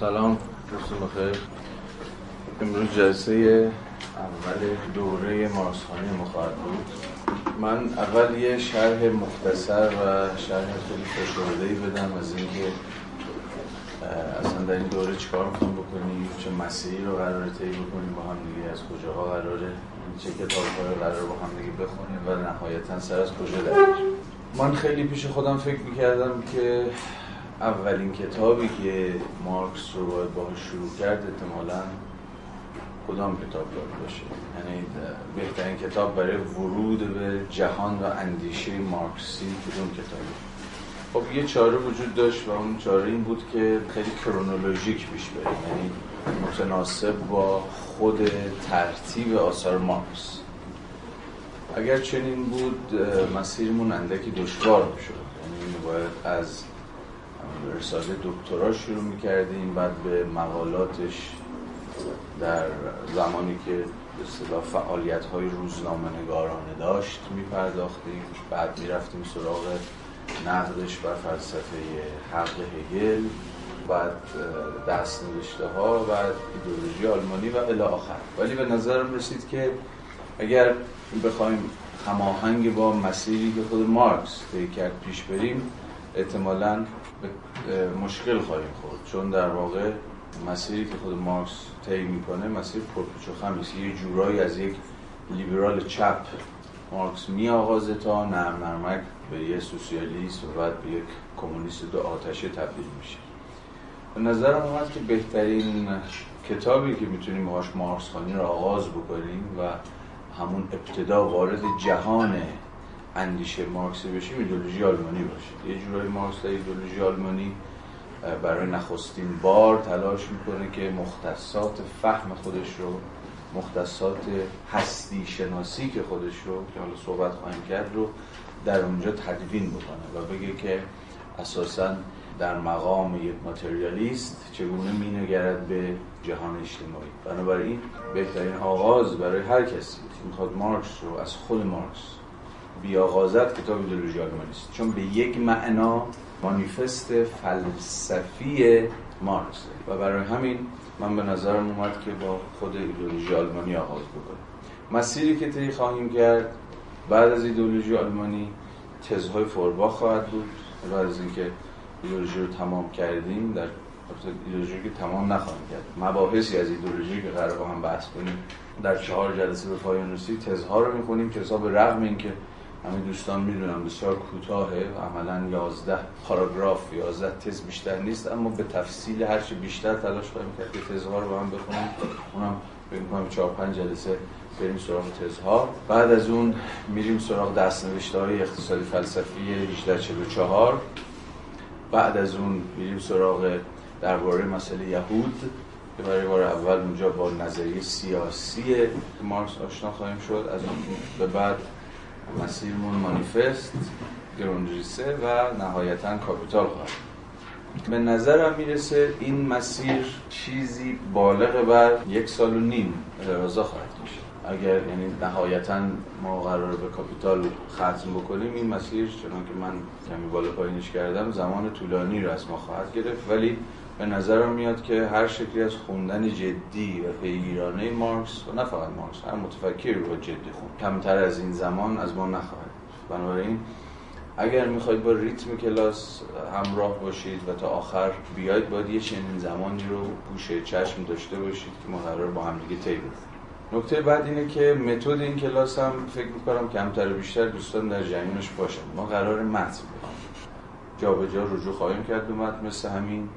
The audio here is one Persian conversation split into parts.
سلام دوستان بخیر. امروز جلسه اول دوره مارسخانی مخواهد بود. من اول یه شرح مختصر و شرح خیلی فشرده‌ای بدم از اینکه اصلا در این دوره چیکار می‌خوام بکنیم، چه مسیری رو قراره طی بکنیم با هم دیگه، از کجاها قراره، چه کتاب‌ها رو قراره با هم دیگه بخونیم و نهایتاً سر از کجا در می‌ریم. من خیلی پیش خودم فکر می‌کردم که اولین کتابی که مارکس رو باید باهاش شروع کرد احتمالاً کدام کتاب یاد باشه، یعنی بهترین کتاب برای ورود به جهان و اندیشه مارکسی کدام کتابی. خب یه چاره وجود داشت و اون چاره این بود که خیلی کرونولوژیک پیش بریم، یعنی متناسب با خود ترتیب آثار مارکس. اگر چنین بود مسیرمون اندکی دشوار می‌شد، یعنی باید از رساله دکترا شروع می‌کردیم، بعد به مقالاتش در زمانی که به اصطلاح فعالیت‌های روزنامه‌نگارانه داشت می‌پرداختیم، بعد می‌رفتیم سراغ نقدش بر فلسفه حق هگل، بعد دست‌نوشته‌ها، بعد ایدئولوژی آلمانی و الی آخر. ولی به نظرم رسید که اگر بخوایم هماهنگ با مسیری که خود مارکس طی کرد پیش بریم احتمالاً به مشکل خواهیم خورد، چون در واقع مسیری که خود مارکس طی میکنه مسیر پرپیچ و خم است. یه جورایی از یک لیبرال چپ مارکس میآغازه تا نرم نرمک به یه سوسیالیست و بعد به یک کمونیست دو آتشه تبدیل میشه. به نظرم اومد که بهترین کتابی که میتونیم باهاش مارکس خوانی رو آغاز بکنیم و همون ابتدا وارد جهان اندیشه مارکسی بشیم ایدئولوژی آلمانی باشه. یه جورایی مارکس در ایدئولوژی آلمانی برای نخستین بار تلاش میکنه که مختصات فهم خودش رو، مختصات هستی شناسی که خودش رو که حالا صحبت خواهیم کرد رو در اونجا تدوین بکنه و بگه که اساساً در مقام یک ماتریالیست چگونه مینگرد به جهان اجتماعی. بنابراین بهترین آغاز برای هر کسی که میخواد مارکس رو از خود مارکس بیاغازد کتاب ایدئولوژی آلمانی است، چون به یک معنا مانیفست فلسفی مارکس و برای همین من به نظرم اومد که با خود ایدئولوژی آلمانی آغاز بکنم. مسیری که طی خواهیم کرد بعد از ایدئولوژی آلمانی تزهای فورباخ خواهد بود. بعد از اینکه ایدئولوژی رو تمام کردیم، در ایدئولوژی که تمام نخواهیم کرد، مباحثی از ایدئولوژی که قرار با هم بحث کنیم در 4 جلسه به پایان رسید، تزها رو می‌خونیم که حساب رغم اینکه همین دوستان میدونم بسیار کوتاهه، عملاً 11 پاراگراف 11 تز بیشتر نیست، اما به تفصیل هر چه بیشتر تلاش خواهیم کرد که تزها رو با هم بخونیم. اونم می‌گم 4-5 جلسه بریم سراغ تزها. بعد از اون میریم سراغ دست‌نوشته‌های اقتصادی فلسفی 1844. بعد از اون میریم سراغ درباره مسئله یهود که برای بار اول اونجا با نظریه سیاسی مارکس آشنا خواهیم شد. از اون به بعد مسیرمون مانیفست، گروندریسه و نهایتاً کاپیتال خواهد. به نظرم میرسه این مسیر چیزی بالغ بر 1.5 سال درازا خواهد میشه. اگر یعنی نهایتاً ما قراره به کاپیتال ختم بکنیم، این مسیر چنان که من کمی بالا پایینش کردم زمان طولانی رو از ما خواهد گرفت، ولی به نظرم میاد که هر شکلی از خوندن جدی و پیگیرانه مارکس و نه فقط مارکس، هر متفکری رو جدی خوند کمتر از این زمان از ما نخواهد. بنابراین اگر میخواید با ریتم کلاس همراه باشید و تا آخر بیاید، باید یه چنین زمانی رو گوشه چشم داشته باشید که ما قراره با هم دیگه طی بکنیم. نکته بعد اینه که متد این کلاس هم فکر می‌کنم کمتر و بیشتر دوستان در جریانش باشن. ما قرار متن جابجا رجوع خواهیم کرد به متن، مثل همین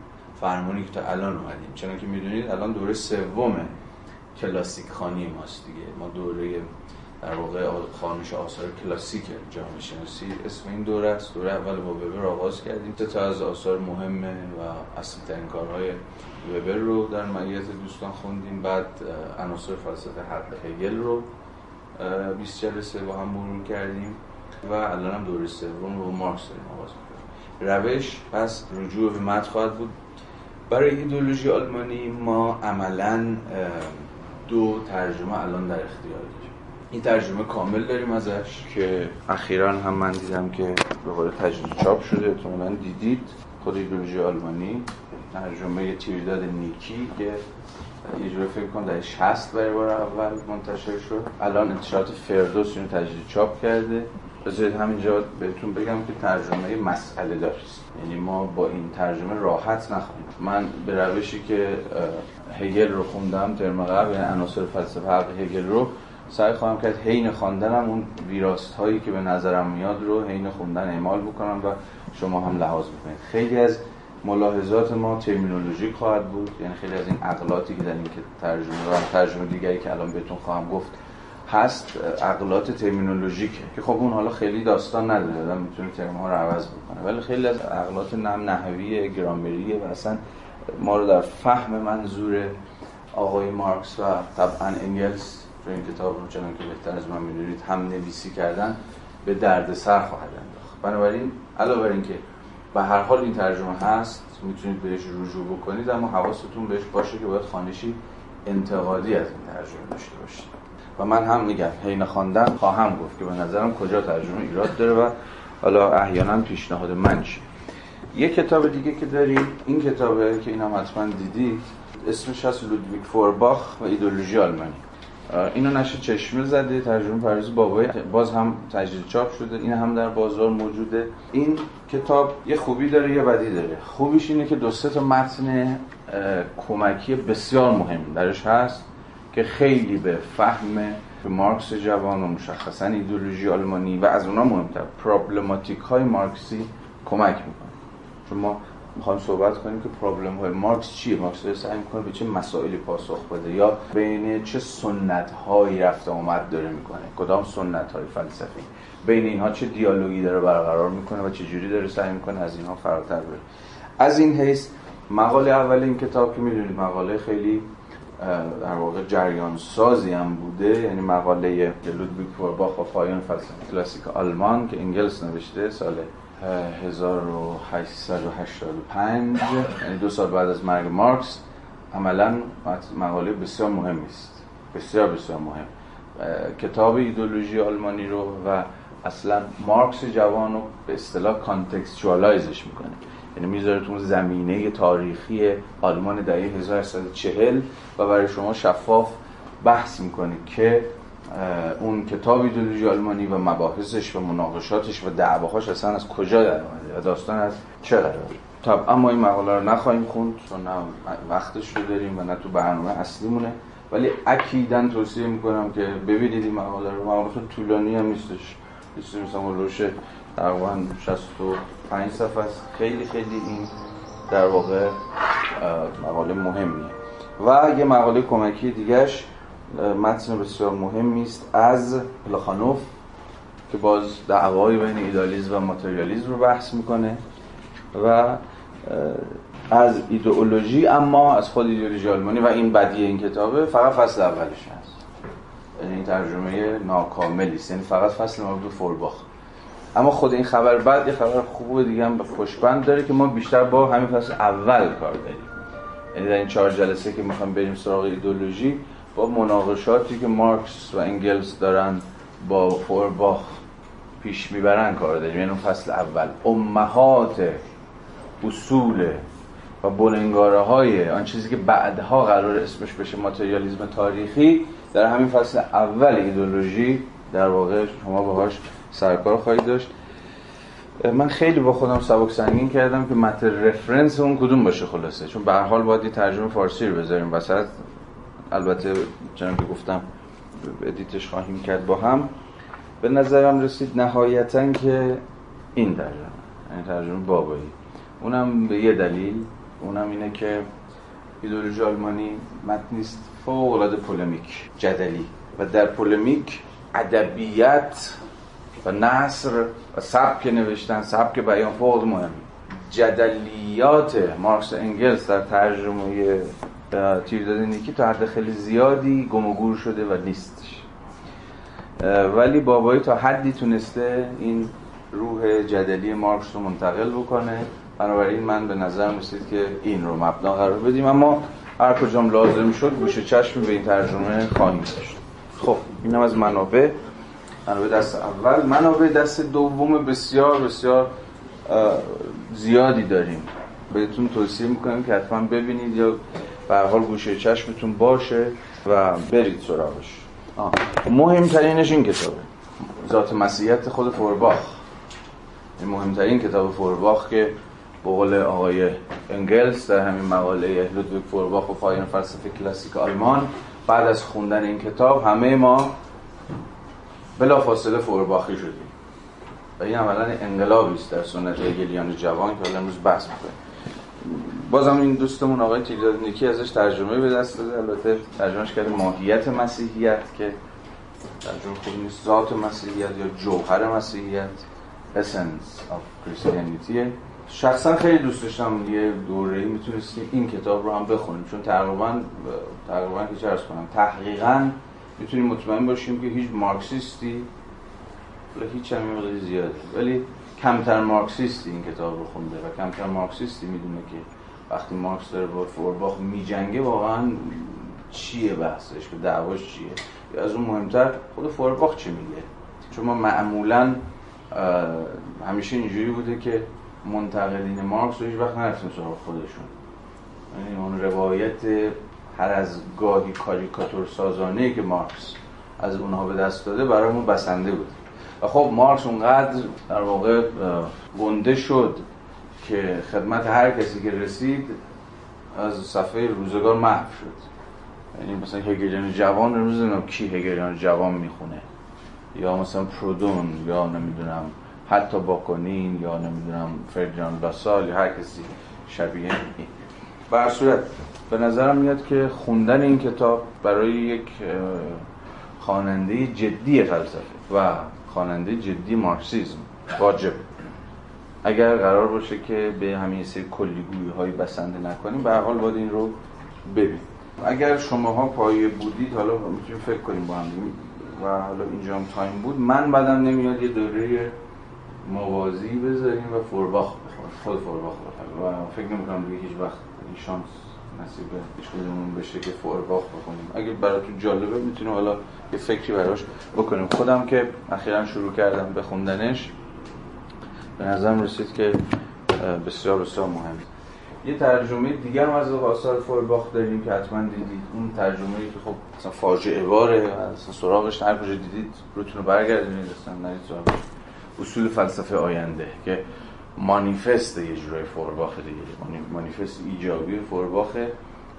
فرمانی که تا الان اومدیم. چون که می‌دونید الان دوره 3 کلاسیک خوانی ماست دیگه. ما دوره در واقع خوانش آثار کلاسیک جامعه شناسی اسم این دوره است. دوره اول با وبر آغاز کردیم، 3 از آثار مهم و اصلی‌ترین کارهای وبر رو در مجیت دوستان خوندیم، بعد عناصر فلسفه حق هگل رو 20 جلسه با هم مرور کردیم و الان هم دوره 3 رو مارکس آغاز می‌کنیم. روش پس رجوع به متن خواهد بود. برای ایدئولوژی آلمانی ما عملاً 2 ترجمه الان در اختیار داریم. این ترجمه کامل داریم ازش که اخیراً هم من دیدم که به قول تجدید چاپ شده، احتمالاً دیدید، خود ایدئولوژی آلمانی ترجمه تیرداد نیکی که یه جوری فکر کنم در 60 برای بار اول منتشر شد. الان انتشارات فردوس اینو تجدید چاپ کرده. بذارید همینجا بهتون بگم که ترجمه مسئله داریست، یعنی ما با این ترجمه راحت نخوندیم. من به روشی که هگل رو خوندم ترم قبل، یعنی عناصر فلسفه عقل هگل رو، سعی خواهم کرد حین خواندنم اون ویراست هایی که به نظرم میاد رو حین خوندن اعمال بکنم و شما هم لحاظ بکنید. خیلی از ملاحظات ما ترمینولوژی خواهد بود، یعنی خیلی از این عقلاتی که در این که ترجمه دیگری که الان بهتون خواهم گفت هست، عقلات ترمینولوژیکه که خب اون حالا خیلی داستان نداره، آدم میتونه ترم‌ها رو عوض بکنه، ولی خیلی از عقلات نحوی گرامری و اصلا ما رو در فهم منظور آقای مارکس و طبعا انگلس، چون این کتاب رو چنان که بهتر از من می‌دونید هم نویسی کردن، به دردسر خواهد انداخت. بنابراین علاوه بر اینکه به هر حال این ترجمه هست میتونید بهش رجوع بکنید، اما حواستون بهش باشه که باید خوانشی انتقادی از این ترجمه داشته باشید. و من هم میگم حین خواندن خواهم گفت که به نظرم کجا ترجمه ایراد داره و حالا احیانا پیشنهاد من چیه. یک کتاب دیگه که داریم، این کتابه که اینم حتما دیدید، اسمش هست لودویگ فورباخ و ایدئولوژی آلمانی. اینو نشر چشمه زده، ترجمه پرویز بابایی، باز هم تجدید چاپ شده، این هم در بازار موجوده. این کتاب یه خوبی داره یه بدی داره. خوبیش اینه که دو سه تا متن کمکی بسیار مهم درش هست که خیلی به فهم مارکس جوان و مشخصاً ایدئولوژی آلمانی و از اونا مهمتر پرابلماتیک های مارکسی کمک میکنه. چون ما میخوایم صحبت کنیم که پرابلم های مارکس چیه، مارکس داره سعی میکنه به چه مسائلی پاسخ بده یا بین چه سنت هایی رفت آمد داره میکنه، کدام سنت های فلسفی، بین اینها چه دیالوگی داره برقرار میکنه و چه جوری داره سعی میکنه از اینها فراتر بره. از این حیث مقاله اول این کتاب که میدونید مقاله خیلی در واقع جریان سازی هم بوده، یعنی مقاله لودویگ فورباخ و پایان فلسفه کلاسیک آلمان که انگلس نوشته سال 1885، یعنی 2 سال بعد از مرگ مارکس، عملاً مقاله بسیار مهمی است، بسیار بسیار مهم. کتاب ایدئولوژی آلمانی رو و اصلاً مارکس جوان رو به اصطلاح کانتکستوالایزش میکنه، یعنی میذاره تو زمینه تاریخی آلمان دهه 1840 و برای شما شفاف بحث میکنه که اون کتاب ایدئولوژی آلمانی و مباحثش و مناقشاتش و دعواهاش اصلا از کجا در اومده و داستان از چه قراره. طبعا ما این مقاله رو نخواهیم خوند چون نه وقتش رو داریم و نه تو برنامه اصلیمونه، ولی اکیداً توصیه میکنم که ببینید این مقاله رو. مقاله طولانی هم نیستش، مثلا روشه تقریباً 65 صفحه است. خیلی خیلی این در واقع مقاله مهمیه. و یه مقاله کمکی دیگهش متن بسیار مهمی است از پلخانوف که باز دعوای بین ایدئالیسم و ماتریالیسم رو بحث میکنه و از ایدئولوژی، اما از خود ایدئولوژی آلمانی. و این بدیه این کتابه فقط فصل اولش هست، این ترجمه ناکاملی است، یعنی فقط فصل مربوط به فورباخ. اما خود این خبر بعد یه خبر خوب دیگه هم به خوشبند داره که ما بیشتر با همین فصل اول کار داریم، یعنی در این 4 جلسه که میخوایم بریم سراغ ایدئولوژی، با مناقشاتی که مارکس و انگلس دارن با فورباخ پیش میبرن کار داریم. یعنی اون فصل اول امهات اصول و بنیانگاره های آن چیزی که بعدها قرار اسمش بشه ماتریالیسم تاریخی، در همین فصل اول ایدئولوژی در واقع شما باهاش سرکار خواهید داشت. من خیلی با خودم سبک سنگین کردم که متن رفرنس اون کدوم باشه خلاصه، چون به هر حال باید ترجمه فارسی رو بذاریم وسط. البته چنانکه گفتم ادیتش خواهیم کرد با هم. به نظرم رسید نهایتاً که این ترجمه بابایی، اونم به یه دلیل، اونم اینه که ایدئولوژی آلمانی متنی است فوق‌العاده پولمیک، جدلی، و در پولمیک ادبیات و نثر و سبک نوشتن، سبک بیان فوق مهم. جدلیات مارکس و انگلس در ترجمه تیرداد نیکی تا حد خیلی زیادی گم و گور شده و نیستش، ولی بابایی تا حدی تونسته این روح جدلی مارکس رو منتقل بکنه. بنابراین من به نظر رسید که این رو مبنا قرار بدیم، اما هر کجام لازم شد گوشه چشمی به این ترجمه خواهیم داشت. خب اینم از منابع دست اول. منابع دست دوم بسیار بسیار زیادی داریم. بهتون توصیه میکنم که حتما ببینید یا به هر حال گوشه چشمتون باشه و برید سراغش. مهمترینش این کتابه، ذات مسیحیت خود فورباخ. این مهمترین کتاب فورباخ که به قول آقای انگلس در همین مقاله لودویگ فورباخ و پایان فلسفه کلاسیک آلمان، بعد از خوندن این کتاب همه ما بلافاصله فورباخی شدیم و این عملاً انقلابی است در سنت هگلیان جوان که حالا امروز بحث می‌کنیم. بازم این دوستمون آقای تیلاد نیکی ازش ترجمه به دست داده، البته ترجمهش کرده ماهیت مسیحیت که ترجمه خوب نیست، ذات مسیحیت یا جوهر مسیحیت، اسنس of Christianity. شخصا خیلی دوست داشتم یه دوره‌ای میتونستیم این کتاب رو هم بخونیم، چون تقریباً که چه عرض کنم، تحقیقاً میتونیم مطمئن باشیم که هیچ مارکسیستی، هیچ همین زیاد، ولی کمتر مارکسیستی این کتاب رو خونده و کمتر مارکسیستی میدونه که وقتی مارکس داره با فورباخ میجنگه واقعاً چیه بحثش، به دعواش چیه، یا از اون مهمتر خود فورباخ چی میگه. چون ما معمولاً همیشه اینجوری بوده که منتقدین مارکس هیچ وقت نرفتن سراغ خودشون، یعنی اون روایت هر از گاهی کاریکاتور سازانه‌ای که مارکس از اونها به دست داده برامون بسنده بود. و خب مارکس اونقدر در واقع گنده شد که خدمت هر کسی که رسید از صفحه روزگار محو شد. یعنی مثلا هگلیان جوان رو نمی‌دونم کی هگلیان جوان میخونه، یا مثلا پرودون، یا نمیدونم حتی باکونین، یا نمیدونم فردیناند لاسال، یا هر کسی شبیه این. به هر صورت به نظرم میاد که خوندن این کتاب برای یک خواننده جدی فلسفه و خواننده جدی مارکسیسم واجب، اگر قرار باشه که به همین سری کلیگویی‌های بسنده نکنیم، به هر حال باید این رو ببینیم. اگر شماها پایه بودید حالا میتونیم فکر کنیم با هم و حالا اینجا هم تایم بود، من بعدم نمیاد یه دوره موازی بذاریم و فورباخ بخونیم، خود فورباخ بخونیم و فکر نمی‌کنم دیگه هیچ وقت این شانس نصیب هیچ کدوممون بشه که فورباخ بخونیم. اگه براتون جالبه میتونیم حالا یه فکری براش بکنیم. خودم که اخیراً شروع کردم به خوندنش، به نظرم رسید که بسیار بسیار مهمه. یه ترجمه دیگه هم از آثار فورباخ داریم که حتما دیدید، اون ترجمه‌ای که خب مثلا فاجعه باره، مثلا سراغش هر کجا دیدید روتون رو برگردونید، مثلا نرید اصول فلسفه آینده که مانیفست یه جورای فورباخ دیگه، مانیفست ایجابی فورباخ.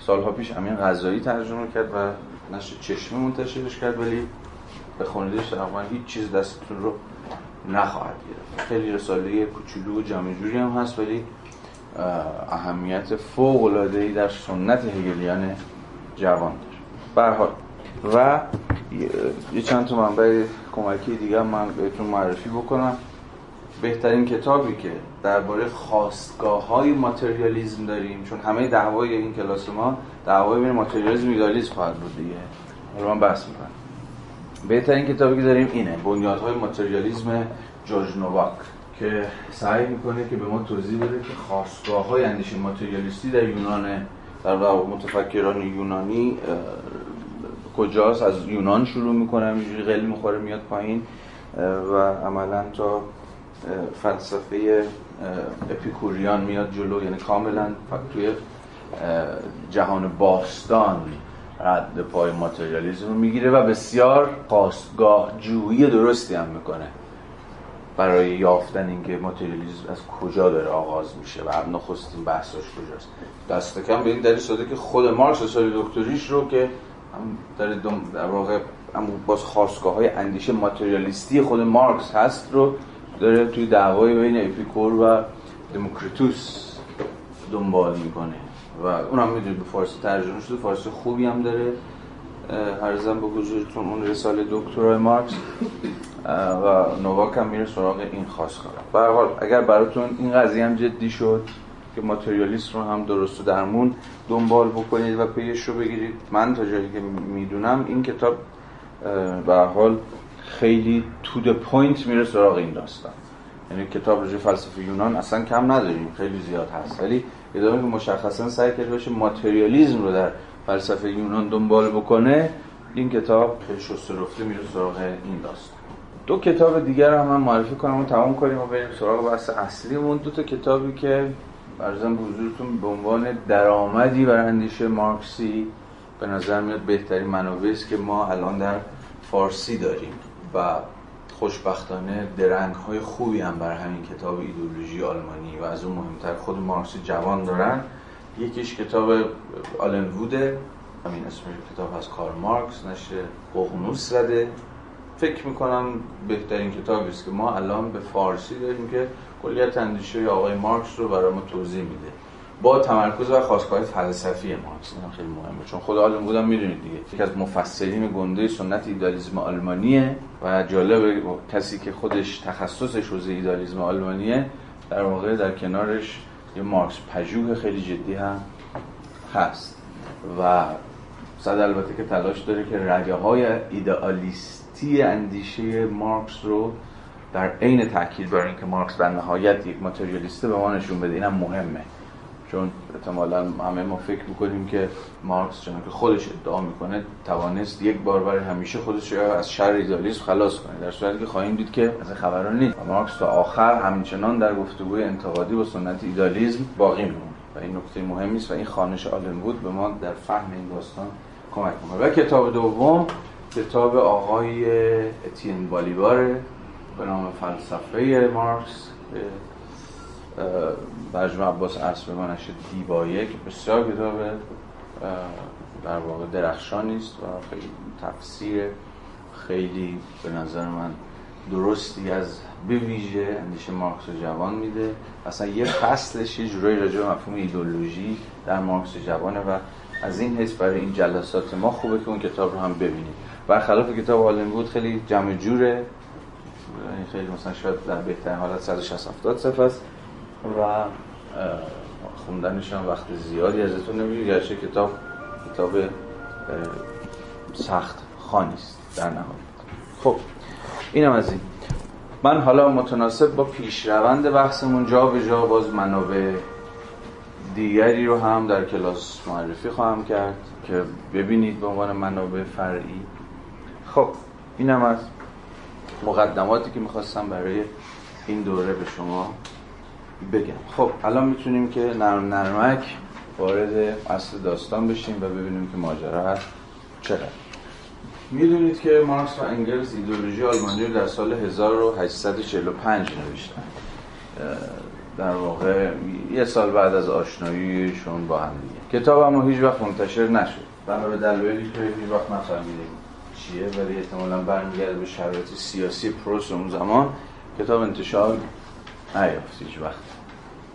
سالها پیش امین غزایی ترجمه کرد و نشر چشمه منتشرش کرد، ولی به خوندنش تقریبا هیچ چیز دستتون رو نخواهد گرفت. خیلی رساله کوچولو و جمع جوری هم هست، ولی اهمیت فوق‌العاده‌ای در سنت هگلیان جوان داره. به هر حال و یه چند تا منبع کمکی دیگه من بهتون معرفی بکنم. بهترین کتابی که درباره خواستگاه‌های ماتریالیسم داریم، چون همه دعوای این کلاس ما دعوای بین ماتریالیسم و ایدئالیسم خواهد بود دیگه، حالا من بحث می‌کنم. بهترین کتابی که داریم اینه، بنیادهای ماتریالیسم جورج نوواک، که سعی میکنه که به ما توضیح بده که خاستگاه‌های اندیشه ماتریالیستی در یونان، در واقع متفکران یونانی کجاست، از یونان شروع میکنه، اینجوری قل میخوره میاد پایین و عملاً تا فلسفه اپیکوریان میاد جلو، یعنی کاملاً توی جهان باستان رد پای ماتریالیسم رو میگیره و بسیار خاستگاه جویی درستی هم میکنه برای یافتن اینکه ماتریالیسم از کجا داره آغاز میشه و ابنا خستین بحثش کجاست. دست کم به این دلیل ساده که خود مارکس سال دکتریش رو که در واقع باز خاستگاه‌های اندیشه ماتریالیستی خود مارکس هست رو داره توی دعوای بین اپیکور و دموکریتوس دنبال میکنه و اونم میدونید به فارسی ترجمه شده، فارسی خوبی هم داره، عرضم به حضورتون اون رساله دکترای مارکس و نوواک هم میره سراغ این خواستگاه. به هر حال اگر براتون این قضیه هم جدی شد که ماتریالیسم رو هم درست و درمون دنبال بکنید و پیش رو بگیرید، من تا جایی که میدونم این کتاب به هر حال خیلی تو د پوینت میره سراغ این داستان، یعنی کتاب راجع به فلسفه یونان اصلا کم نداریم، خیلی زیاد هست، ولی ادامه که مشخصا سعی کرده باشه ماتریالیسم رو در فلسفه یونان دنبال بکنه، این کتاب خیلی شسته رفته میره سراغ این داستان. دو کتاب دیگر هم من معرفی کنم و تمام کنیم و بریم سراغ بحث اصلیمون. دو تا کتابی که عرضم به حضورتون به عنوان درآمدی برای اندیشه مارکسی به نظر میاد بهترین منابعی است که ما الان در فارسی داریم و خوشبختانه درنگ‌های خوبی هم بر همین کتاب ایدئولوژی آلمانی و از اون مهمتر خود مارکس جوان دارن. یکیش کتاب آلن ووده، همین اسمش کتاب از کارل مارکس، نشر ققنوس زده. فکر میکنم بهترین کتابی است که ما الان به فارسی داریم که کلیت اندیشه آقای مارکس رو برای ما توضیح میده با تمرکز و خواستگاه فلسفی مارکس. این خیلی مهمه چون خود آلن وود هم میدونید دیگه یکی از مفسرین گنده سنت ایدالیسم آلمانیه و جالب کسی که خودش تخصصش حوزه ایدالیسم آلمانیه در واقع در کنارش یه مارکس پژوه خیلی جدی هم هست و صد البته که تلاش داره که رگه‌های ایدئالیستی اندیشه مارکس رو در عین تاکید بر اینکه مارکس در نهایت یک ماتریالیسته به ما نشون بده. اینم مهمه چون احتمالاً همه ما فکر می‌کنیم که مارکس چون که خودش ادعا می‌کنه توانست یک بار برای همیشه خودش رو از شر ایدالیسم خلاص کنه، در صورتی که خواهیم دید که از خبران نیست. مارکس تا آخر همچنان در گفتگوی انتقادی با سنت ایدالیسم باقی می‌مونه و این نکته مهمی است و این خوانش آلن وود به ما در فهم این داستان کمک می‌کنه. و کتاب دوم کتاب آقای اتین بالیبار به نام فلسفه مارکس، برجم عباس عصب ما نشد دیبایه، که بسیار کتاب در واقع درخشانی است و خیلی تفسیر خیلی به نظر من درستی از به ویژه اندیشه مارکس جوان میده. اصلا یه فصلش یه جورایی راجع به مفهوم ایدئولوژی در مارکس جوانه و از این حیث برای این جلسات ما خوبه که اون کتاب رو هم ببینید. برخلاف کتاب آلن وود خیلی جمع جوره، خیلی مثلا شاید در بهترین حالت 160-170 صفحه است و خوندنش هم وقت زیادی ازتون نمیگیره، گرچه کتاب سخت خوانی است در نهایت. خب اینم از این. من حالا متناسب با پیشروند بحثمون جا به جا باز منابع دیگری رو هم در کلاس معرفی خواهم کرد که ببینید به عنوان منابع فرعی. خب اینم از مقدماتی که میخواستم برای این دوره به شما بگم. خب الان میتونیم که نرم نرمک وارد اصل داستان بشیم و ببینیم که ماجرا چقدر. میدونید که مارکس و انگلز ایدئولوژی آلمانی رو در سال 1845 نوشتن، در واقع یه سال بعد از آشناییشون با هم دیگه. کتاب اما هیچ وقت منتشر نشد، بنا به دلایلی که هیچ وقت نفهمیدیم چیه، ولی احتمالاً برمیگرده به شرایط سیاسی پروس اون زمان. کتاب انتشار نیافت هیچ وقت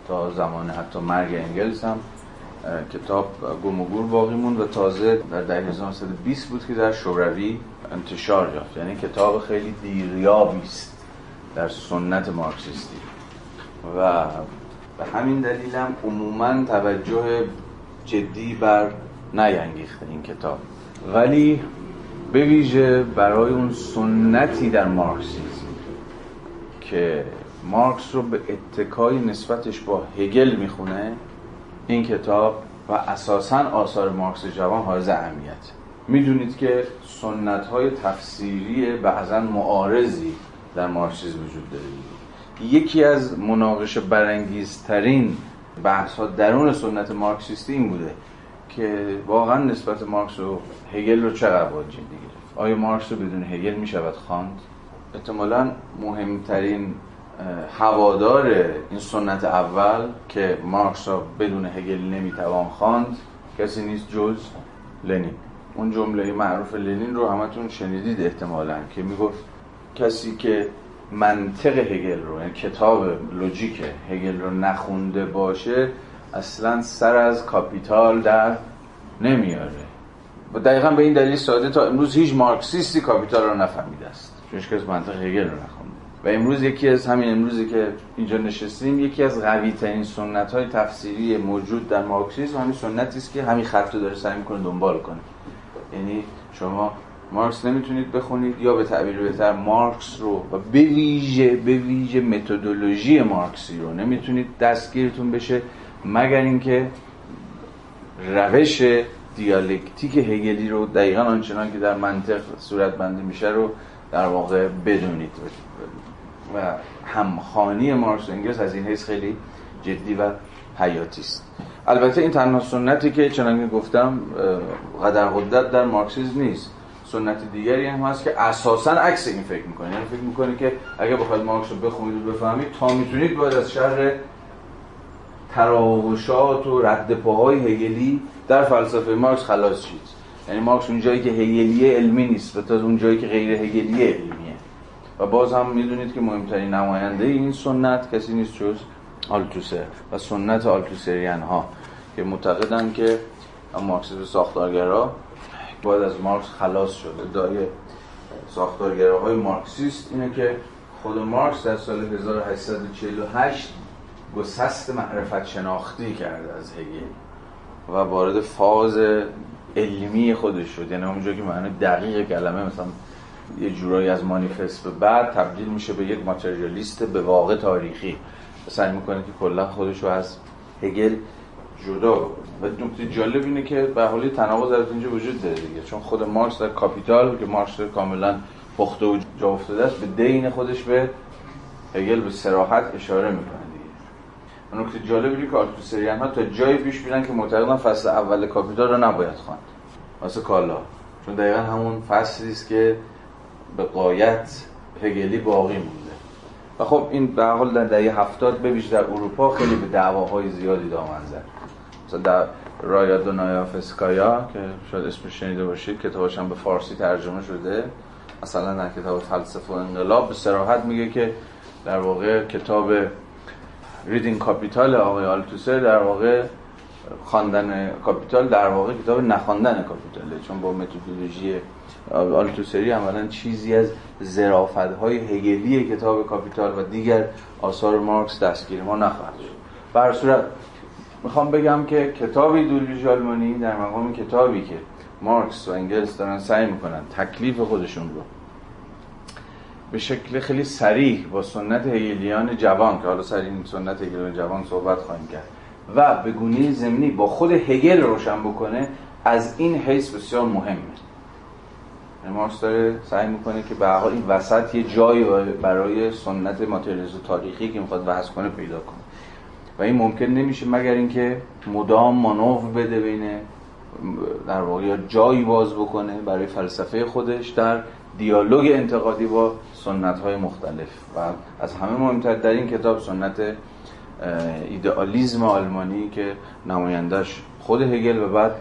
تا زمان حتی مرگ انگلز هم کتاب گم و گور باقی موند و تازه در دهه 1920 بود که در شوروی انتشار یافت. یعنی کتاب خیلی دیریابی است در سنت مارکسیستی و به همین دلیل هم عموما توجه جدی بر نینگیخته این کتاب، ولی به ویژه برای اون سنتی در مارکسیسم که مارکس رو به اتکای نسبتش با هگل میخونه، این کتاب و اساساً آثار مارکس جوان حائز اهمیت. میدونید که سنت‌های تفسیری بعضاً معارضی در مارکسیسم وجود داره. یکی از مناقشه برانگیزترین بحث‌ها درون سنت مارکسیستی این بوده که واقعاً نسبت مارکس و هگل رو چقدر باید جدی گرفت. آیا مارکس رو بدون هگل میشود خواند؟ احتمالاً مهمترین هوادار این سنت اول که مارکس را بدون هگل نمیتوان خواند کسی نیست جز لنین. اون جمله معروف لنین رو همتون شنیدید احتمالاً که میگفت کسی که منطق هگل رو، یعنی کتاب لوجیک هگل رو نخونده باشه اصلاً سر از کاپیتال در نمیاره. و دقیقاً به این دلیل ساده تا امروز هیچ مارکسیستی کاپیتال رو نفهمیده است، چون هیچ کس منطق هگل رو نخونده. و امروز یکی از همین امروزی که اینجا نشستیم یکی از قوی ترین سنت‌های تفسیری موجود در مارکسیسم همین سنتی است که همین خط رو داره سعی می‌کنه دنبال کنه. یعنی شما مارکس نمیتونید بخونید، یا به تعبیر بهتر مارکس رو و به ویژه متدولوژی مارکسی رو نمیتونید دستگیرتون بشه مگر اینکه روش دیالکتیک هگلی رو دقیقاً آنچنان که در منطق صورت بندی میشه رو در واقع بدونید. و همخوانی مارکس و انگلز از این حیث خیلی جدی و حیاتی است. البته این تنها سنتی که چنانکه گفتم قدر قدرت در مارکسیسم نیست، سنت دیگری هم هست که اساساً عکس این فکر می‌کنه. یعنی فکر می‌کنه که اگه بخواید مارکس رو بخونید و بفهمید تا میتونید باید از شر تراوشات و ردپاهای هگلی در فلسفه مارکس خلاص شید. یعنی مارکس اون جایی که هگلیه علمی نیست و تا اون جایی که غیر هگلیه علمیه. و باز هم میدونید که مهمترین نماینده این سنت کسی نیست جز آلتوسر و سنت آلتوسریان ها که معتقدند که مارکسیسم ساختارگرا باید از مارکس خلاص شد. ادعای ساختارگراهای مارکسیست اینه که خود مارکس در سال 1848 گسست معرفت شناختی کرد از هگل و وارد فاز علمی خودش شد. یعنی اونجا که معنی دقیق کلمه مثلا یه جورایی از مانیفست به بعد تبدیل میشه به یک ماتریالیست به واقع تاریخی، سعی میکنه که کلا خودش رو از هگل جدا. و نکته جالب اینه که به حال تناقض در اینجا وجود داره دیگه، چون خود مارکس در کاپیتال که مارکس کاملا پخته و جا افتاده است به دین خودش به هگل به صراحت اشاره میکنه دیگه. نکته جالب اینه که آلتوسریان ها تا جایی پیش میرن که معتقدن فصل اول کاپیتال رو نباید خواند واسه کالا، چون دقیقاً همون فصلی است که به غایت هگلی باقی مونده. و خب این به هر حال در دهه 70 به ویژه در اروپا خیلی به دعواهای زیادی دامن زد. مثلا در رایا دونایافسکایا که شاید اسمش شنیده باشید، کتابش هم به فارسی ترجمه شده، مثلا در کتاب فلسفه و انقلاب به صراحت میگه که در واقع کتاب ریدینگ کاپیتال آقای آلتوسر در واقع خواندن کاپیتال در واقع کتاب نخواندن کاپیتاله، چون با متدولوژی آلتوسری عملاً چیزی از ظرافت‌های هگلی کتاب کاپیتال و دیگر آثار مارکس دستگیر ما نخواهد شد. به هر صورت میخوام بگم که کتاب ایدئولوژی آلمانی در مقام کتابی که مارکس و انگلس دارن سعی میکنن تکلیف خودشون رو به شکل خیلی صریح با سنت هگلیان جوان که حالا سر این سنت هگلیان جوان صحبت خواهیم کرد و به گونه ضمنی با خود هگل روشن بکنه، از این حیث بسیار مهمه. مارکس داره سعی میکنه که به هر حال این وسط یه جایی برای سنت ماتریالیسم تاریخی که میخواد بحث کنه پیدا کنه و این ممکن نمیشه مگر اینکه مدام مانور بده بینه در واقع، جایی باز بکنه برای فلسفه خودش در دیالوگ انتقادی با سنت‌های مختلف. و از همه مهمتر در این کتاب سنت ایدئالیسم آلمانی که نمایندش خود هگل و بعد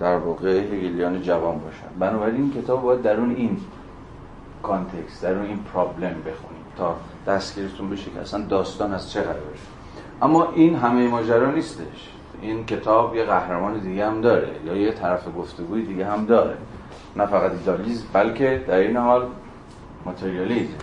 در واقع هگلیان جوان باشن. بنابراین کتاب باید درون این کانتکست، درون این پرابلم بخونید تا دستگیرتون بشه که اصلا داستان از چه قراره. اما این همه ماجرا نیستش، این کتاب یه قهرمان دیگه هم داره یا یه طرف گفتگوی دیگه هم داره، نه فقط ایدئالیسم بلکه در این حال ماتریالیسم.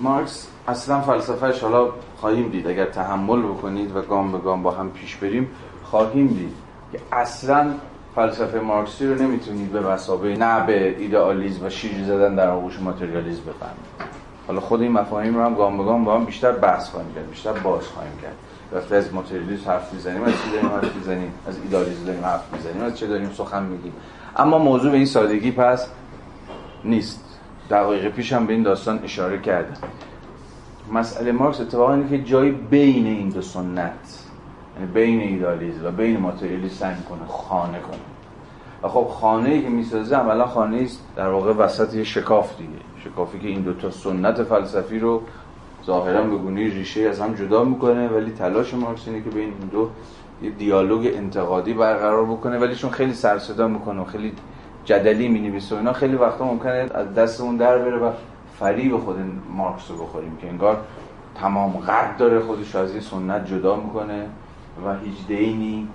مارکس اصلا فلسفهش، حالا خواهیم دید اگر تحمل بکنید و گام به گام با هم پیش بریم خواهیم دید که اصلا فلسفه مارکسی رو نمیتونید به وسابه نه به ایدئالیسم و شیرجه زدن در آغوش ماتریالیسم بفهمید. حالا خود این مفاهیم رو هم گام به گام با هم بیشتر بحث خواهیم کرد، بیشتر باز خواهیم کرد. وقتی از ماتریالیسم حرف میزنیم از چی داریم حرف میزنیم؟ از ایدئالیسم داریم حرف میزنیم، از چه داریم سخن میگیم؟ اما موضوع به این سادگی پس نیست. دقایق پیش هم به این داستان اشاره کردم. مسئله مارکس اتفاقاً اینه که جایی بین این دو سنت، یعنی بین ایدئالیسم و بین ماتریالیسم سعی می‌کنه خانه کنه. و خب خانه‌ای که می‌سازه عملاً خانه‌ای است در واقع وسط یه شکاف دیگه، شکافی که این دو تا سنت فلسفی رو ظاهراً به گونه‌ای ریشه از هم جدا می‌کنه، ولی تلاش مارکس اینه که بین این دو یه دیالوگ انتقادی برقرار بکنه، ولی چون خیلی سر صدا می‌کنه و خیلی جدلی می‌نویسه و اینا، خیلی وقتا ممکنه از دستمون در بره و فریب خود مارکس رو بخوریم که انگار تمام قد داره خودش از این سنت جدا میکنه و هیچ دینی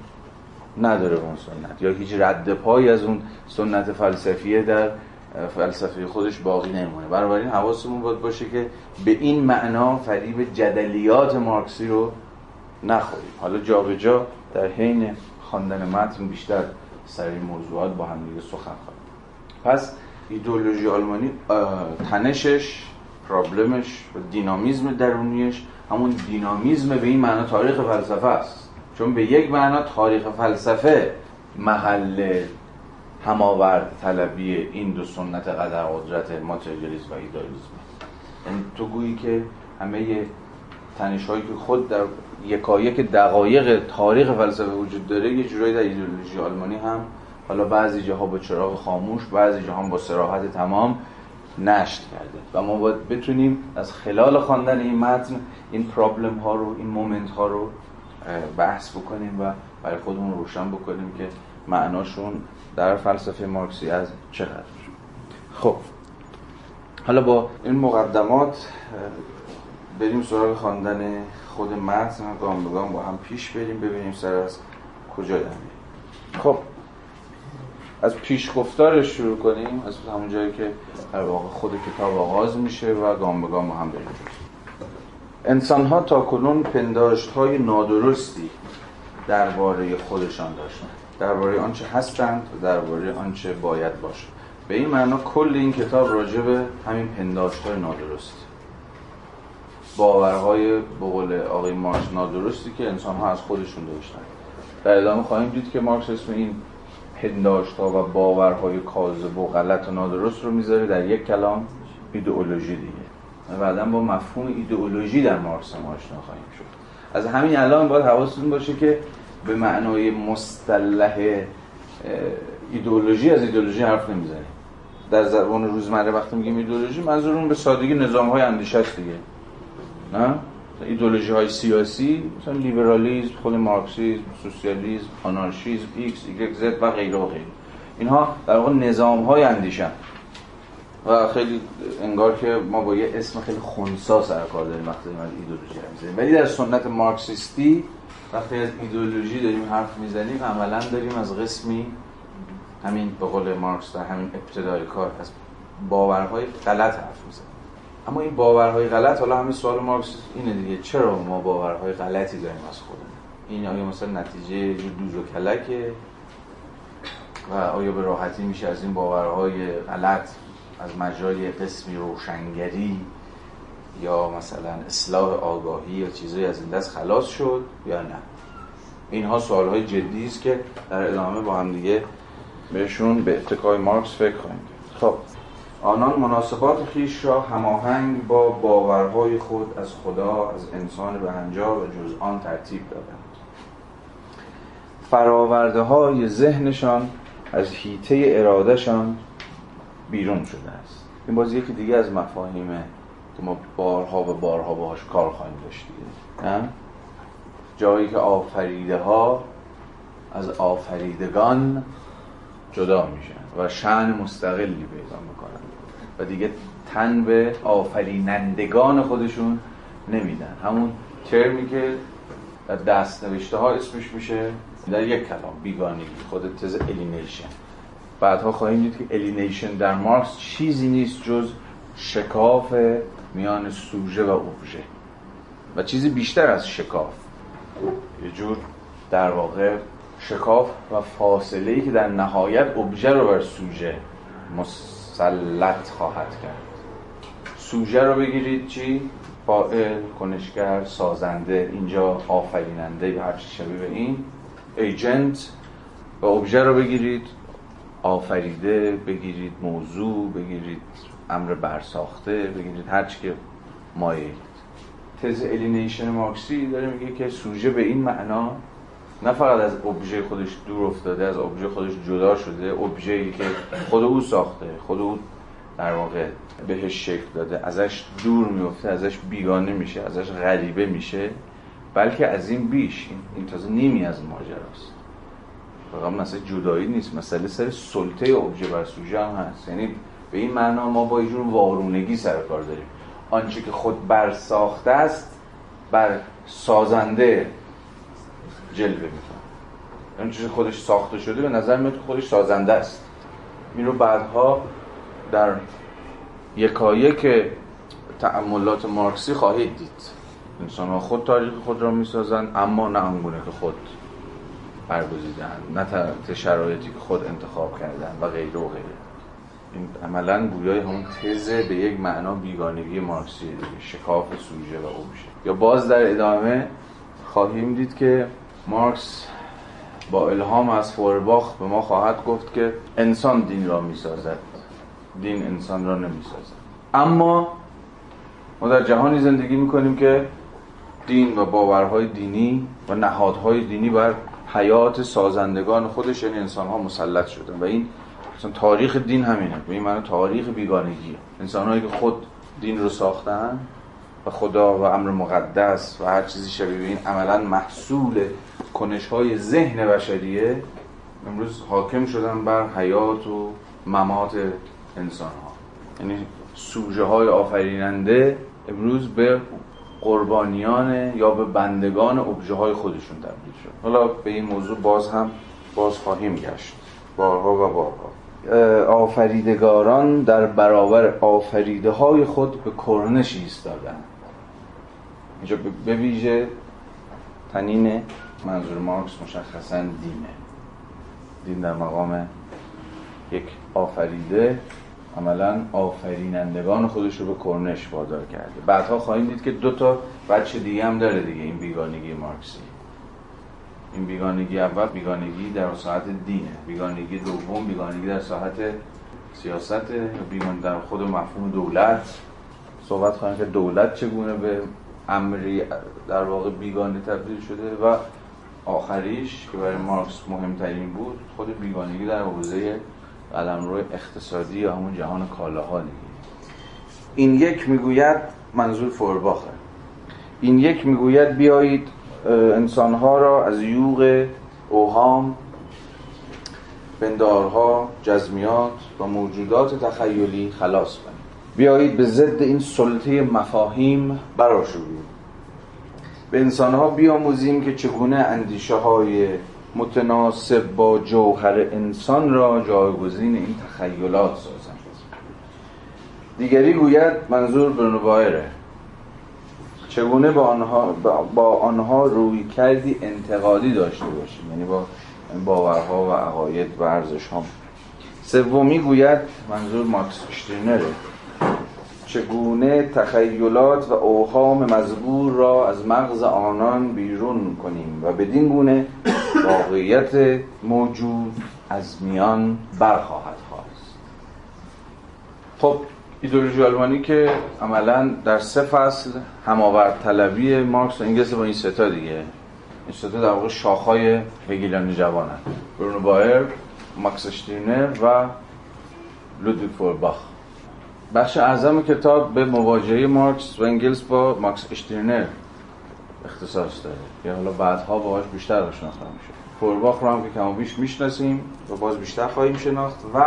نداره به اون سنت یا هیچ رد پایی از اون سنت فلسفیه در فلسفه خودش باقی نمونه. بنابراین حواسمون باید باشه که به این معنا فریب جدلیات مارکسی رو نخوریم. حالا جا به جا در حین خواندن متن بیشتر سر این موضوعات با هم دیگه سخن خواهیم. پس ایدئولوژی آلمانی تنشش، پرابلمش و دینامیزم درونیش همون دینامیزم به این معنا تاریخ فلسفه است، چون به یک معنا تاریخ فلسفه محل هماورد طلبی این دو سنت قدر قدرت ماتریالیسم و ایدئالیسم. یعنی تو گویی که همه تنش‌هایی که خود در یکایک دقایق تاریخ فلسفه وجود داره، یه جورایی در ایدئولوژی آلمانی هم حالا بعضی جاها با چراغ خاموش، بعضی جاها با صراحت تمام نشت کرده و ما باید بتونیم از خلال خواندن این متن این پرابلم ها رو، این مومنت ها رو بحث بکنیم و برای خودمون روشن بکنیم که معناشون در فلسفه مارکسی از چه قراره. خب حالا با این مقدمات بریم سراغ خواندن خود متن، گام به گام با هم پیش بریم ببینیم سر از کجا داریم. خب از پیشگفتارش شروع کنیم، از همون جایی که در واقع خود کتاب آغاز میشه و گام به گام با هم بریم. انسان‌ها تاکنون پنداشت‌های نادرستی درباره خودشان داشتند، درباره آنچه هستند و درباره آنچه باید باشند. به این معنا کل این کتاب راجع به همین پنداشت‌های نادرست، باورهای به قول آقای مارکس نادرستی که انسان‌ها از خودشون داشتند. در ادامه خواهیم دید که مارکس اسم این پنداشت‌ها و باورهای کاذب و غلط و نادرست رو میذاره در یک کلام ایدئولوژی دیگه. بعداً با مفهوم ایدئولوژی در مارکس ما آشنا خواهیم شد. از همین الان باید حواستون باشه که به معنای مصطلح ایدئولوژی از ایدئولوژی حرف نمیزنیم. در زبان روزمره وقتی میگیم ایدئولوژی منظورمون به سادگی نظام‌های اندیشه است دیگه، نه ایدئولوژی‌های سیاسی مثلا لیبرالیسم، خود مارکسیسم، سوسیالیسم، آنارشیسم، ایکس، ایگرگ، زد و غیره و غیره. اینها در واقع نظام‌های اندیشه و خیلی انگار که ما با یه اسم خیلی خنثا سر کار داریم وقتی از ایدئولوژی حرف می‌زنیم، ولی در سنت مارکسیستی وقتی از ایدئولوژی داریم حرف می‌زنیم عملاً داریم از قسمی همین به قول مارکس در همین ابتدای کار از باورهای غلط حرف می‌زنیم. اما این باورهای غلط، حالا همین سوال مارکس اینه دیگه، چرا ما باورهای غلطی داریم از خودمون؟ این آیا مثلا نتیجه دوز و کلکه و آیا به راحتی میشه از این باورهای غلط از مجرای قسمی روشنگری یا مثلا اصلاح آگاهی یا چیزی از این دست خلاص شد یا نه؟ اینها سوالهای جدی است که در ادامه با هم دیگه بهشون به اتکای مارکس فکر کنید. خب آنان مناسبات خویش را هماهنگ با باورهای خود از خدا، از انسان بهنجار و جز آن ترتیب دادند. فراورده های ذهنشان از حیطه ارادهشان بیرون شده است. این باز یکی دیگه از مفاهیمه که ما بارها باهاش کار خواهیم داشت دیگه، جایی که آفریده ها از آفریدگان جدا میشن و شأن مستقلی پیدا میکنن و دیگه تن به آفرینندگان خودشون نمیدن. همون ترمی که در دستنوشته ها اسمش میشه در یک کلام بیگانگی، خود تز الینیشن. بعدها خواهیم دید که الینیشن در مارکس چیزی نیست جز شکاف میان سوژه و ابژه و چیزی بیشتر از شکاف، یه جور در واقع شکاف و فاصله‌ای که در نهایت ابژه رو بر سوژه مسلط خواهد کرد. سوژه رو بگیرید چی؟ فاعل، کنشگر، سازنده، اینجا آفریننده یا هر چیز شبیه به این، ایجنت. و ابژه رو بگیرید آفریده، بگیرید موضوع، بگیرید امر برساخته، بگیرید هر چی که مایه. تز الینیشن مارکسی داره میگه که سوژه به این معنا نه فقط از ابژه خودش دور افتاده، از ابژه خودش جدا شده، ابژه‌ای که خود او ساخته، خود او در واقع بهش شکل داده، ازش دور میفته، ازش بیگانه میشه، ازش غریبه میشه، بلکه از این بیش، این تازه نیمی از ماجراست. فقط مسئله جدایی نیست، مسئله سر سلطه ابژه بر سوژه هم هست. یعنی به این معنا ما با یه جور وارونگی سر کار داریم. آنچه که خود برساخته است بر سازنده جلوه میکنه. اون چیزی خودش ساخته شده به نظر میاد که خودش سازنده است. این رو بعدها در یکایک تأملات مارکسی خواهید دید. انسان‌ها خود تاریخ خود را میسازند، اما نه آنگونه که خود برگزیده‌اند، نه تحت شرایطی که خود انتخاب کردند و غیره و غیره. این عملاً گویای همون تز به یک معنا بیگانگی مارکسی دیگه، شکاف سوژه و ابژه. یا باز در ادامه خواهیم دید که مارکس با الهام از فورباخ به ما خواهد گفت که انسان دین را میسازد، دین انسان را نمیسازد. اما ما در جهانی زندگی میکنیم که دین و باورهای دینی و نهادهای دینی بر حیات سازندگان خودش، یعنی انسان‌ها مسلط شدن. و این مثلا تاریخ دین همینه، به این معنی تاریخ بیگانگیه. انسان‌هایی که خود دین رو ساختن و خدا و امر مقدس و هر چیزی شبیه به این عملاً محصول کنش‌های ذهن بشریه، امروز حاکم شدن بر حیات و ممات انسان‌ها. یعنی سوژه‌های آفریننده امروز به قربانیان یا به بندگان ابژه‌های خودشون تبدیل شد. حالا به این موضوع باز خواهیم گشت بارها. آفریدگاران در برابر آفریده‌های خود به کرنش ایستادند. اینجا به ویژه تنین منظور مارکس مشخصاً دینه. دین در مقام یک آفریده عملاً آفرینندگان خودش رو به کرنش وادار کرده. بعدها خواهیم دید که دو تا بچه دیگه هم داره دیگه این بیگانگی مارکسی. این بیگانگی اول بیگانگی در ساحت دینه، بیگانگی دوم بیگانگی در ساحت سیاست، بیگانگی در خود مفهوم دولت. صحبت خواهیم که دولت چگونه به امری در واقع بیگانه تبدیل شده و آخریش که برای مارکس مهمترین بود خود بیگانگی در حوزه قلمرو اقتصادی یا همون جهان کالاها دیگه. این یک میگوید، منظور فورباخه، این یک میگوید بیایید انسانها را از یوغ اوهام، پندارها، جزمیات و موجودات تخیلی خلاص کنید. بیایید به ضد این سلطه مفاهیم برآشوبیم. به انسانها بیاموزیم که چگونه اندیشه‌های متناسب با جوهر انسان را جایگزین این تخیلات سازند. دیگری گوید، منظور برونو بایره، چگونه با آنها روی کردی انتقادی داشته باشیم، یعنی با باورها و عقاید و ارزش‌ها. سومی گوید، منظور ماکس اشترینره، چگونه تخیلات و اوهام مزبور را از مغز آنان بیرون کنیم و بدین گونه واقعیت موجود از میان برخواهد خاست. خب ایدئولوژی آلمانی که عملاً در سه فصل هم‌آوردطلبی مارکس و انگلس با این ستا دیگه، این ستا در واقع شاخهای هگلیان جوان هست، برونو بایر، ماکس اشترینر و لودویگ فورباخ. بخش اعظم کتاب به مواجهه مارکس و انگلس با ماکس اشترینر اختصاص داره که حالا بعدها باهاش بیشتر آشنا خواهیم شد. فورباخ رو هم که کم و بیش میشناسیم و باز بیشتر خواهیم شناخت و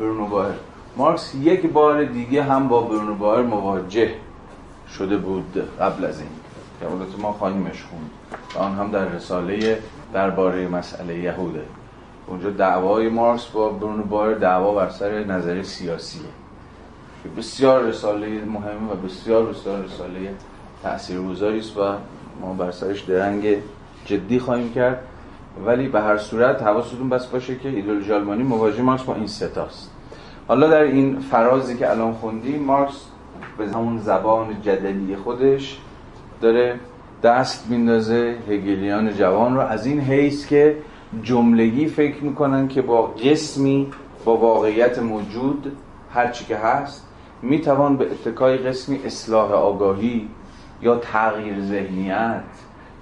برونو بایر. مارکس یک بار دیگه هم با برونو بایر مواجه شده بود قبل از این که البته ما خواهیمش خوند و آن هم در رساله درباره مسئله یهوده. اونجا دعوای مارکس با برونو بایر دعوا بر سر نظریه سیاسیه، بسیار رساله مهمه و بسیار رساله تاثیرگذاری است و ما بر سرش درنگ جدی خواهیم کرد. ولی به هر صورت حواستون بس باشه که ایدئولوژی آلمانی مواجه مارکس با این سه تاست. حالا در این فرازی که الان خوندیم، مارکس به همون زبان جدلی خودش داره دست میندازه هگلیان جوان رو از این حیث که جملگی فکر میکنن که با قسمی با واقعیت موجود هرچی که هست میتوان به اتکای قسمی اصلاح آگاهی یا تغییر ذهنیت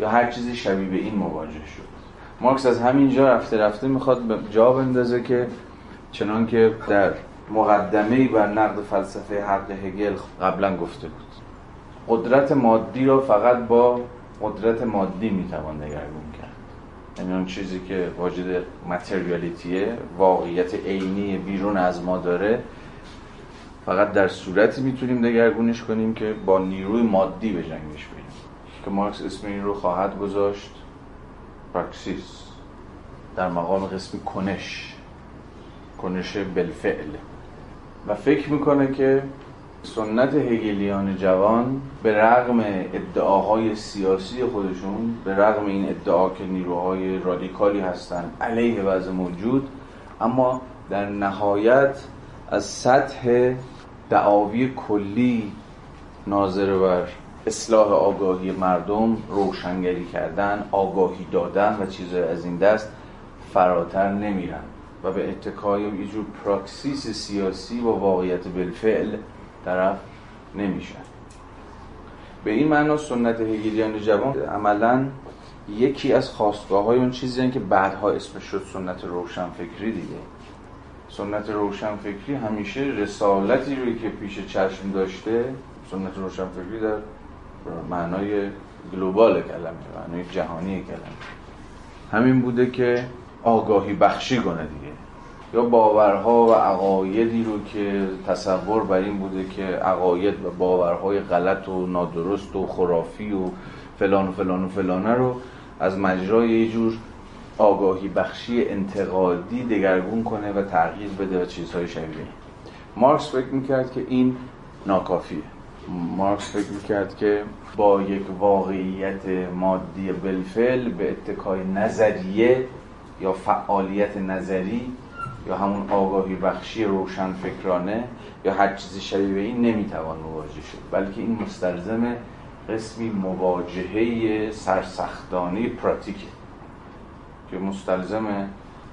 یا هر چیزی شبیه به این مواجه شد. مارکس از همینجا رفته میخواد جا بندازه که چنان که در مقدمه‌ای بر نقد فلسفه حق هگل قبلا گفته بود، قدرت مادی را فقط با قدرت مادی میتوان دگرگون کرد. یعنی اون چیزی که واجد ماتریالیتیه، واقعیت عینی بیرون از ما داره، فقط در صورتی میتونیم دگرگونش کنیم که با نیروی مادی به جنگش بریم، که مارکس اسم این رو خواهد گذاشت پراکسیس، در مقام قسمی کنش بالفعل. و فکر میکنه که سنت هگلیان جوان به رغم ادعاهای سیاسی خودشون، به رغم این ادعا که نیروهای رادیکالی هستن علیه وضع موجود، اما در نهایت از سطح دعاوی کلی ناظر بر اصلاح آگاهی مردم، روشنگری کردن، آگاهی دادن و چیزهای از این دست فراتر نمیرن و به اتکای یه جور پراکسیس سیاسی و واقعیت بالفعل طرف نمیشن. به این معنا سنت هگلیان جوان عملاً یکی از خاستگاه‌های اون چیزیه که بعدها اسمش شد سنت روشنفکری دیگه. سنت روشنفکری همیشه رسالتی روی که پیش چشم داشته، سنت روشنفکری در معنای گلوبال کلمه، معنای جهانی کلمه، همین بوده که آگاهی بخشی کنه دیگه، یا باورها و عقایدی رو که تصور بر این بوده که عقاید و باورهای غلط و نادرست و خرافی و فلان و فلان و فلانه رو از مجرای یه جور آگاهی بخشی انتقادی دگرگون کنه و تغییر بده و چیزهای شبیه. مارکس فکر میکرد که این ناکافیه. مارکس فکر میکرد که با یک واقعیت مادی بالفعل به اتکای نظریه یا فعالیت نظری یا همون آگاهی بخشی روشن فکرانه یا هر چیزی شبیه این نمیتوان مواجه شد، بلکه این مستلزم قسمی مواجهه سرسختانه پراتیکه که مستلزم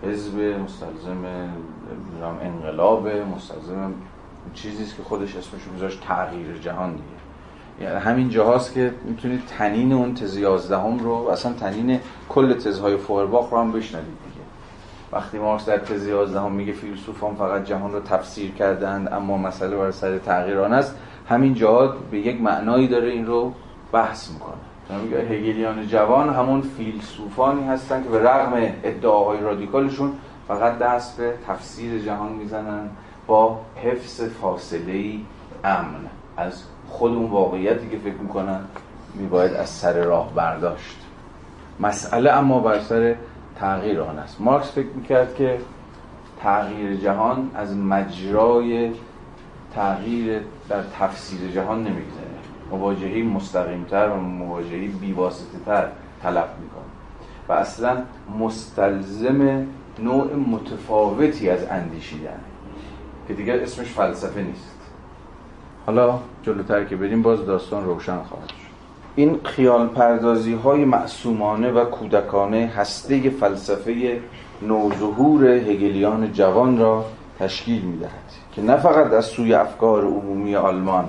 حزب، مستلزم انقلاب، مستلزم چیزی است که خودش اسمش رو میذاره تغییر جهان دیگه. یعنی همین جاهاست که میتونید تنین اون تز 11 رو اصلا تنین کل تزهای فورباخ رو هم بشنوید دیگه. وقتی مارکس در تز 11 میگه فیلسوفان فقط جهان رو تفسیر کردند اما مسئله برای سر تغییران است، همین جاها به یک معنایی داره این رو بحث میکنه. هگلیان جوان همون فیلسوفانی هستن که به رغم ادعاهای رادیکالشون فقط دست به تفسیر جهان میزنن با حفظ فاصله‌ای امن از خود اون واقعیتی که فکر میکنن میباید از سر راه برداشت. مسئله اما بر سر تغییر آن است. مارکس فکر میکرد که تغییر جهان از مجرای تغییر در تفسیر جهان نمیگذره، مواجهه‌ای مستقیم‌تر و مواجهه‌ای بی‌واسطه‌تر طلب می‌کنه و اصلا مستلزم نوع متفاوتی از اندیشیدنه که دیگر اسمش فلسفه نیست. حالا جلوتر که بریم باز داستان روشن خواهد شد. این خیال پردازی‌های معصومانه و کودکانه هسته فلسفه نوظهور هگلیان جوان را تشکیل می‌دهد که نه فقط از سوی افکار عمومی آلمان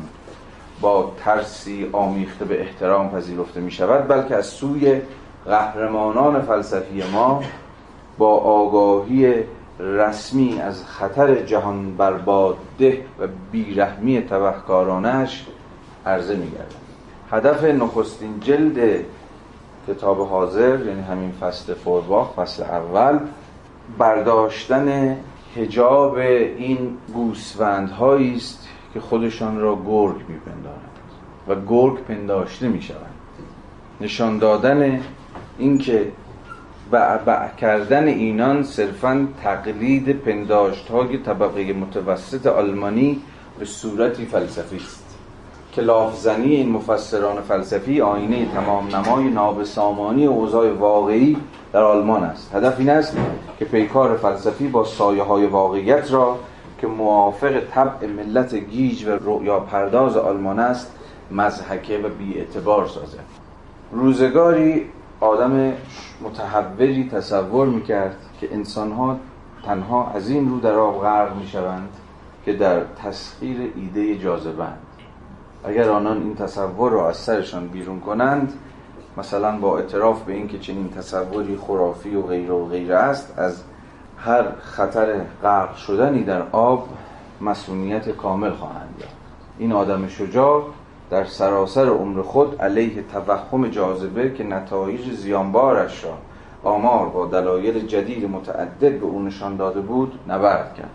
با ترسی آمیخته به احترام پذیرفته می شود، بلکه از سوی قهرمانان فلسفی ما با آگاهی رسمی از خطر جهان برباد ده و بیرحمی تبهکارانش عرضه می گردد. هدف نخستین جلد کتاب حاضر، یعنی همین فصل فورباخ، فصل اول، برداشتن حجاب این گوسفندهایی است که خودشان را گرگ می‌پندارند و گرگ پنداشته می‌شوند، نشان دادن اینکه بعبع کردن اینان صرفاً تقلید پنداشت‌های طبقه متوسط آلمانی به صورتی فلسفی است که لافزنی این مفسران فلسفی آینه تمام نمای نابسامانی اوضاع واقعی در آلمان است. هدف این است که پیکار فلسفی با سایه‌های واقعیت را که موافق طبع ملت گیج و رؤیا پرداز آلمان است مضحکه و بی‌اعتبار سازد. روزگاری آدم متحوری تصور میکرد که انسانها تنها از این رو در آب غرق میشوند که در تسخیر ایده جاذبه‌اند. اگر آنان این تصور را از سرشان بیرون کنند، مثلا با اعتراف به اینکه چنین تصوری خرافی و غیره و غیره است، از هر خطر غرق شدنی در آب مسئولیت کامل خواهند داشت. این آدم شجاع در سراسر عمر خود علیه توهم جاذبه که نتایج زیانبارش را آمار با دلایل جدید متعدد به او نشان داده بود نبرد کرد.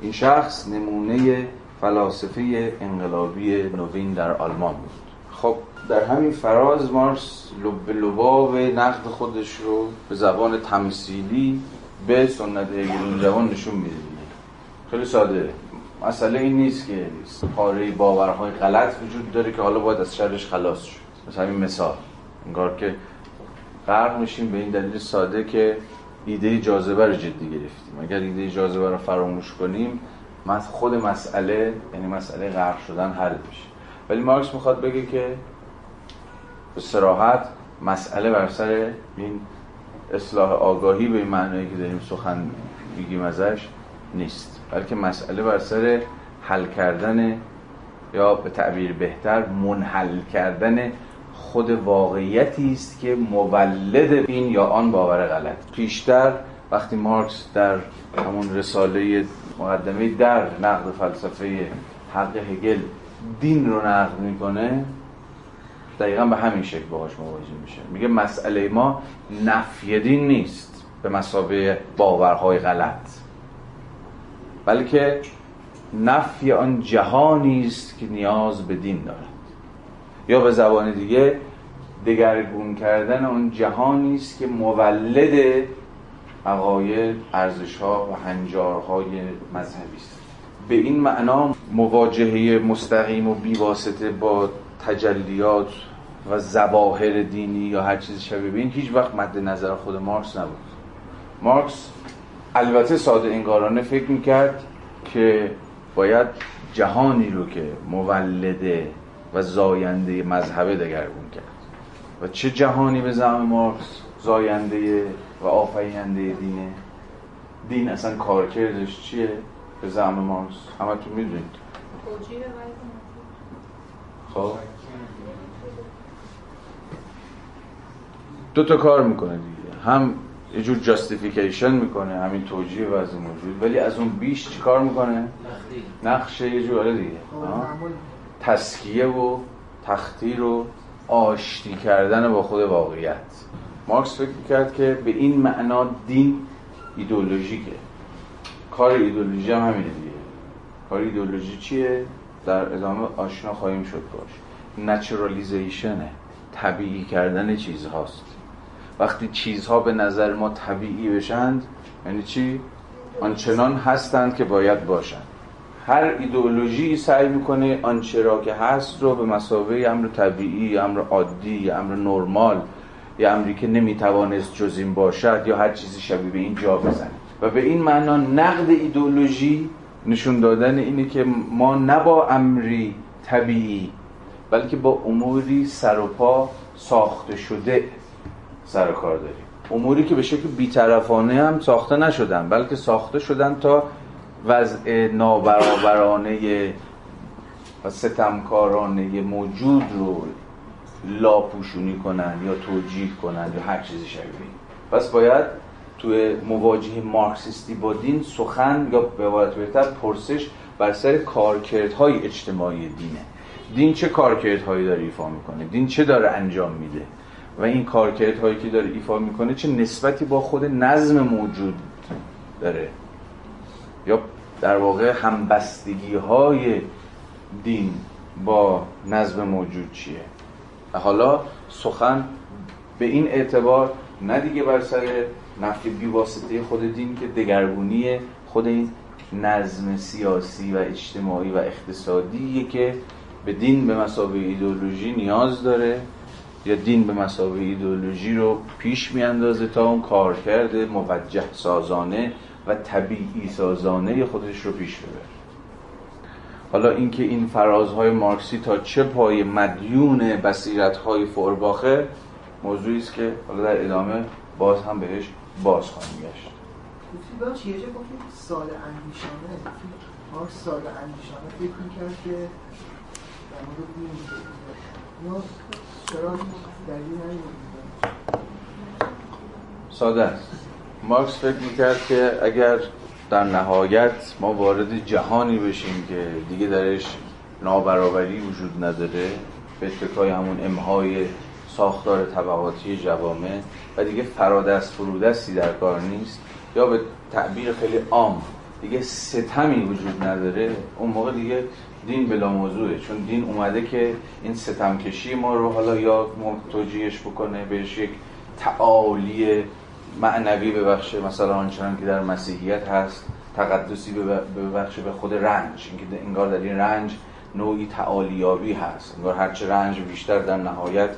این شخص نمونه فلاسفه انقلابی نوین در آلمان بود. خب در همین فراز مارکس لباب نقد خودش رو به زبان تمثیلی به سنت هگلیان جوان نشون میده. خیلی ساده. مسئله این نیست که پاره باورهای غلط وجود داره که حالا باید از شرش خلاص شد. مثلا این مثال انگار که غرق میشیم به این دلیل ساده که ایده جاذبه رو جدی گرفتیم. اگر ایده جاذبه رو فراموش کنیم، خود مسئله، یعنی مسئله غرق شدن، حل میشه. ولی مارکس میخواد بگه که به صراحت مسئله بر سر این اصلاح آگاهی به این معنایی که داریم سخن میگیم ازش نیست، بلکه مسئله بر سر حل کردن یا به تعبیر بهتر منحل کردن خود واقعیتی است که مولد این یا آن باور غلط. پیشتر وقتی مارکس در همون رساله مقدمه در نقد فلسفه حق هگل دین رو نقد میکنه، دقیقا به همین شکل باهاش مواجه میشه. میگه مسئله ما نفی دین نیست به مثابه باورهای غلط، بلکه نفی آن جهانی است که نیاز به دین دارد، یا به زبان دیگه دگرگون کردن آن جهانی است که مولد عقاید، ارزش‌ها و هنجارهای مذهبی است. به این معنا مواجهه مستقیم و بی‌واسطه با تجلیات و ظواهر دینی یا هر چیز شبیه به این هیچ وقت مد نظر خود مارکس نبود. مارکس البته ساده انگارانه فکر میکرد که باید جهانی رو که مولده و زاینده مذهبه دگرگون کرد. و چه جهانی به زعم مارکس زاینده و آفریننده دینه؟ دین اصلا کارکردش چیه به زعم مارکس؟ همه تو میدونید. خب دو تا کار میکنه دیگه، هم یه جور جاستیفیکیشن میکنه، همین توجیه وضع موجود، ولی از اون بیش چی کار میکنه؟ نقشه یه جور دیگه، تسکیه و تخدیر و آشتی کردن با خود واقعیت. مارکس فکر کرد که به این معنا دین ایدئولوژیکه. کار ایدئولوژی هم همینه دیگه. کار ایدئولوژی چیه؟ در ادامه آشنا خواهیم شد باش. نچرالیزیشنه، طبیعی کردن چیزهاست. وقتی چیزها به نظر ما طبیعی بشند یعنی چی؟ آنچنان هستند که باید باشند. هر ایدئولوژی سعی میکنه آنچه را که هست رو به مساوی امر طبیعی، امر عادی، امر نرمال، یا امری که نمیتوانست جز این باشد یا هر چیزی شبیه به این جا بزنه. و به این معنا نقد ایدئولوژی نشون دادن اینه که ما نه با امری طبیعی بلکه با اموری سر و پا ساخته شده سر و کار داریم، اموری که به شکل بی‌طرفانه هم ساخته نشدن بلکه ساخته شدن تا وضع نابرابرانه و ستمکارانه موجود رو لاپوشونی کنن یا توجیه کنن یا هر چیزی شبیه. پس باید توی مواجهه مارکسیستی با دین سخن یا به عبارت بهتر پرسش بر سر کارکردهای اجتماعی دینه. دین چه کارکردهایی داره ایفا میکنه؟ دین چه داره انجام میده؟ و این کارکردهایی که داره ایفا میکنه چه نسبتی با خود نظم موجود داره؟ یا در واقع همبستگی های دین با نظم موجود چیه؟ حالا سخن به این اعتبار نه دیگه بر سر نفی بی‌واسطه خود دین که دگرگونی خود این نظم سیاسی و اجتماعی و اقتصادیه که به دین به مساوی ایدئولوژی نیاز داره یا دین به مساوی ایدئولوژی رو پیش میاندازه تا اون کارکرد موجه سازانه و طبیعی سازانه خودش رو پیش ببره. حالا اینکه این فرازهای مارکسی تا چه پای مدیون بصیرت‌های فورباخه موضوعی است که حالا در ادامه باز هم بهش باز خواهیم گشت. تو چیه چه گفتید ساده اندیشانه؟ مارکس ساده اندیشانه فکر می‌کرد که در مورد دین چرا دلیل نمی‌دونم. ساده است. مارکس فکر می‌کرد که اگر در نهایت ما وارد جهانی بشیم که دیگه درش نابرابری وجود نداره به اتکای همون امهای ساختار طبقاتی جوامع و دیگه فرادست فرودستی در کار نیست، یا به تعبیر خیلی عام دیگه ستمی وجود نداره، اون موقع دیگه دین بلا موضوعه. چون دین اومده که این ستمکشی ما رو حالا یا توجیهش بکنه بهش یک تعالی معنوی ببخشه، مثلا آنچنان که در مسیحیت هست، تقدسی ببخشه به خود رنج، اینکه انگار در این رنج نوعی تعالیابی هست، انگار هرچه رنج بیشتر در نهایت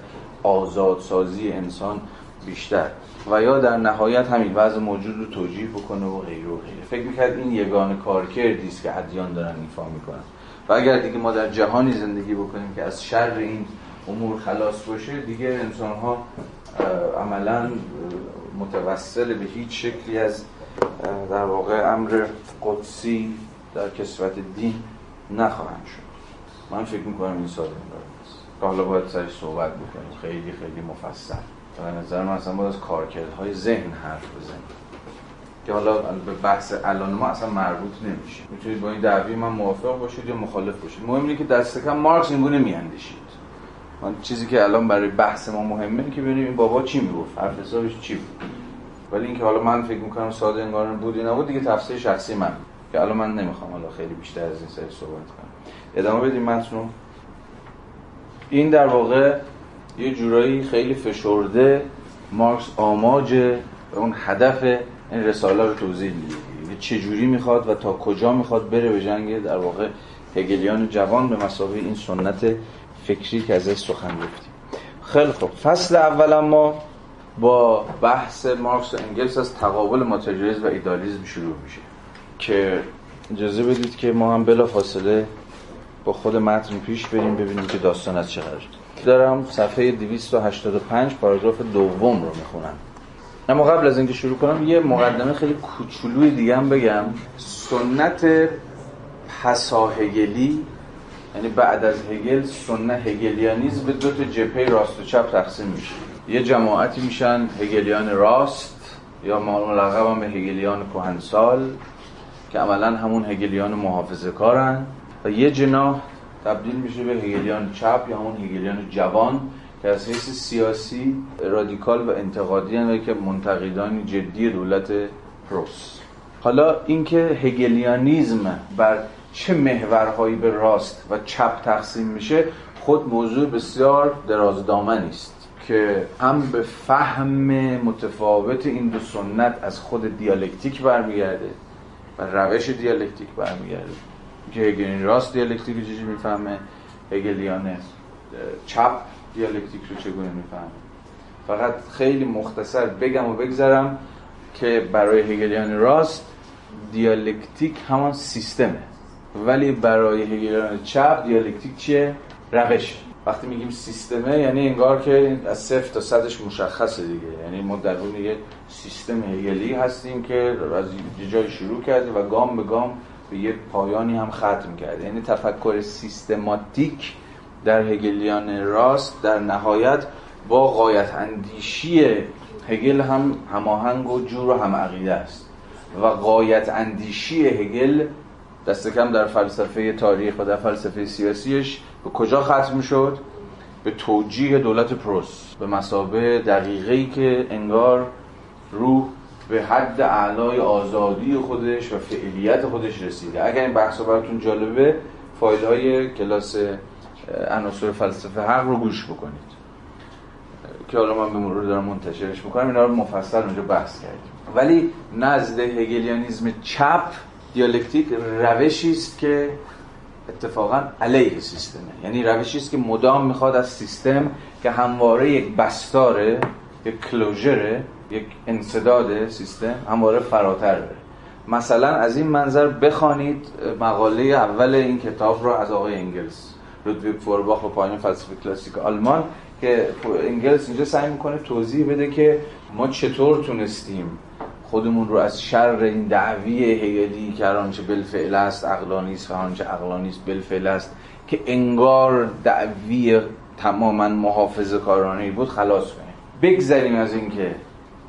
آزادسازی انسان بیشتر، و یا در نهایت همین وضع موجود رو توجیه بکنه و غیره و غیره. فکر میکرد این یگانه کارکردی است که ادیان دارن ایفا میکنن و اگر دیگه ما در جهانی زندگی بکنیم که از شر این امور خلاص باشه دیگه انسان‌ها عملاً متوسل به هیچ شکلی از در واقع امر قدسی در کسوت دین نخواهند شد. من فکر میکنم این ساده است. حالا باید سرش صحبت بکنیم خیلی خیلی مفصل. به نظر من اصلا باید از کارکردهای ذهن حرف بزنیم که حالا به بحث الان ما اصلا مربوط نمیشه. میتونید با این دعوی من موافق باشید یا مخالف باشید، مهم اینه که دست کم مارکس اینگونه میاندیشید. من چیزی که الان برای بحث ما مهمه که ببینیم این بابا چی میگفت، حرف حسابش چی بود. ولی اینکه حالا من فکر میکنم ساده انگار بود یا نبود دیگه تفسیر شخصی من، که الان من نمیخوام حالا خیلی بیشتر از این سری صحبت کنم. ادامه بدیم متنو. این در واقع یه جورایی خیلی فشرده مارکس آماج اون هدف این رساله رو توضیح میده، چه جوری میخواد و تا کجا میخواد بره به جنگ در واقع هگلیان جوان به مساوی این سنت فکری که ازش سخن گفتیم. خیلی خوب، فصل اول ما با بحث مارکس و انگلس از تقابل ماتریالیسم و ایدالیسم شروع میشه که اجازه بدید که ما هم بلا فاصله با خود متن پیش بریم ببینیم که داستان از چه قراره. دارم صفحه 285 پاراگراف دوم رو میخونم. اما قبل از اینکه شروع کنم یه مقدمه خیلی کوچولوی دیگه هم بگم. سنت پساهگلی، یعنی بعد از هگل، سنت هگلیانیسم به دو تا جبهه راست و چپ تقسیم میشه. یه جماعتی میشن هگلیان راست یا ملقب هم به هگلیان کهنسال که عملا همون هگلیان محافظه‌کارن، و یه جناح تبدیل میشه به هگلیان چپ یا همون هگلیان جوان که از حیث سیاسی رادیکال و انتقادی هستند که منتقدان جدی دولت پروس. حالا اینکه هگلیانیزم بر چه محورهایی به راست و چپ تقسیم میشه خود موضوع بسیار درازدامنی است که هم به فهم متفاوت این دو سنت از خود دیالکتیک برمیگرده و روش دیالکتیک برمیگرده که هگلیان راست دیالکتیک رو چجوری میفهمه، هگلیان چپ دیالکتیک رو چگونه میفهمه. فقط خیلی مختصر بگم و بگذرم که برای هگلیان راست دیالکتیک همان سیستمه، ولی برای هگلیان چپ دیالکتیک چیه؟ روشه. وقتی میگیم سیستمه یعنی انگار که از 0 تا 100ش مشخصه دیگه، یعنی ما در اون یه سیستم هگلی هستیم که از جای شروع کرده و گام به گام به یه پایانی هم ختم کرده. یعنی تفکر سیستماتیک در هگلیان راست در نهایت با غایت اندیشی هگل هم هماهنگ و جور و هم عقیده است و غایت اندیشی هگل دست کم در فلسفه تاریخ و در فلسفه سیاسیش به کجا ختم شد؟ به توجیه دولت پروس به مثابه دقیقی که انگار روح به حد اعلای آزادی خودش و فعالیت خودش رسیده. اگر این بحث براتون جالبه فایل های کلاس عناصر فلسفه حق رو گوش بکنید که حالا من به مرور دارم منتشرش میکنم، اینا رو مفصل اونجا بحث کردیم. ولی نزد هگلیانیسم چپ دیالکتیک روشی است که اتفاقا علیه سیستمه، یعنی روشی است که مدام میخواد از سیستم که همواره یک بستاره، یک کلوژره، یک انسداد سیستم، همواره فراتر بره. مثلا از این منظر بخوانید مقاله اول این کتاب رو از آقای انگلس، رودویگ فورباخ و پایان فلسفه کلاسیک آلمان، که انگلس اینجا سعی میکنه توضیح بده که ما چطور تونستیم خودمون رو از شر این دعوی هگلی که آنچه بالفعل است عقلانی است و آنچه عقلانی است بالفعل است که انگار دعوی تماما محافظه‌کارانه بود خلاص کنیم.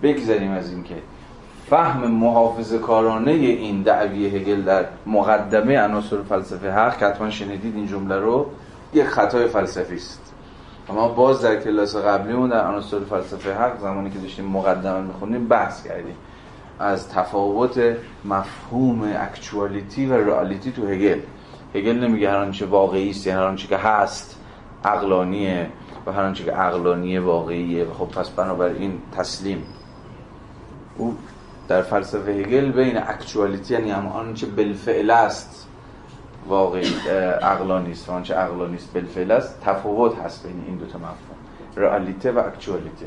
بگذریم از اینکه فهم محافظه‌کارانه این دعوی هگل در مقدمه عناصر فلسفه حق، که حتما شنیدید این جمله رو، یک خطای فلسفی است. اما باز در کلاس قبلیمون در عناصر فلسفه حق زمانی که داشتیم مقدمه می‌خوندیم بحث کردیم از تفاوت مفهوم اکچوالیتی و رئالیتی تو هگل. هگل نمیگه هر آنچه واقعی است، یعنی هر آنچه که هست عقلانیه و هر آنچه که عقلانیه واقعیه و خب پس بنابراین تسلیم. او در فلسفه هگل بین اکچوالیتی یعنی هم آنچه بالفعل است واقعی عقلانی است و آنچه عقلانی است بالفعل است تفاوت هست بین این دو تا مفهوم، رئالیته و اکچوالیته.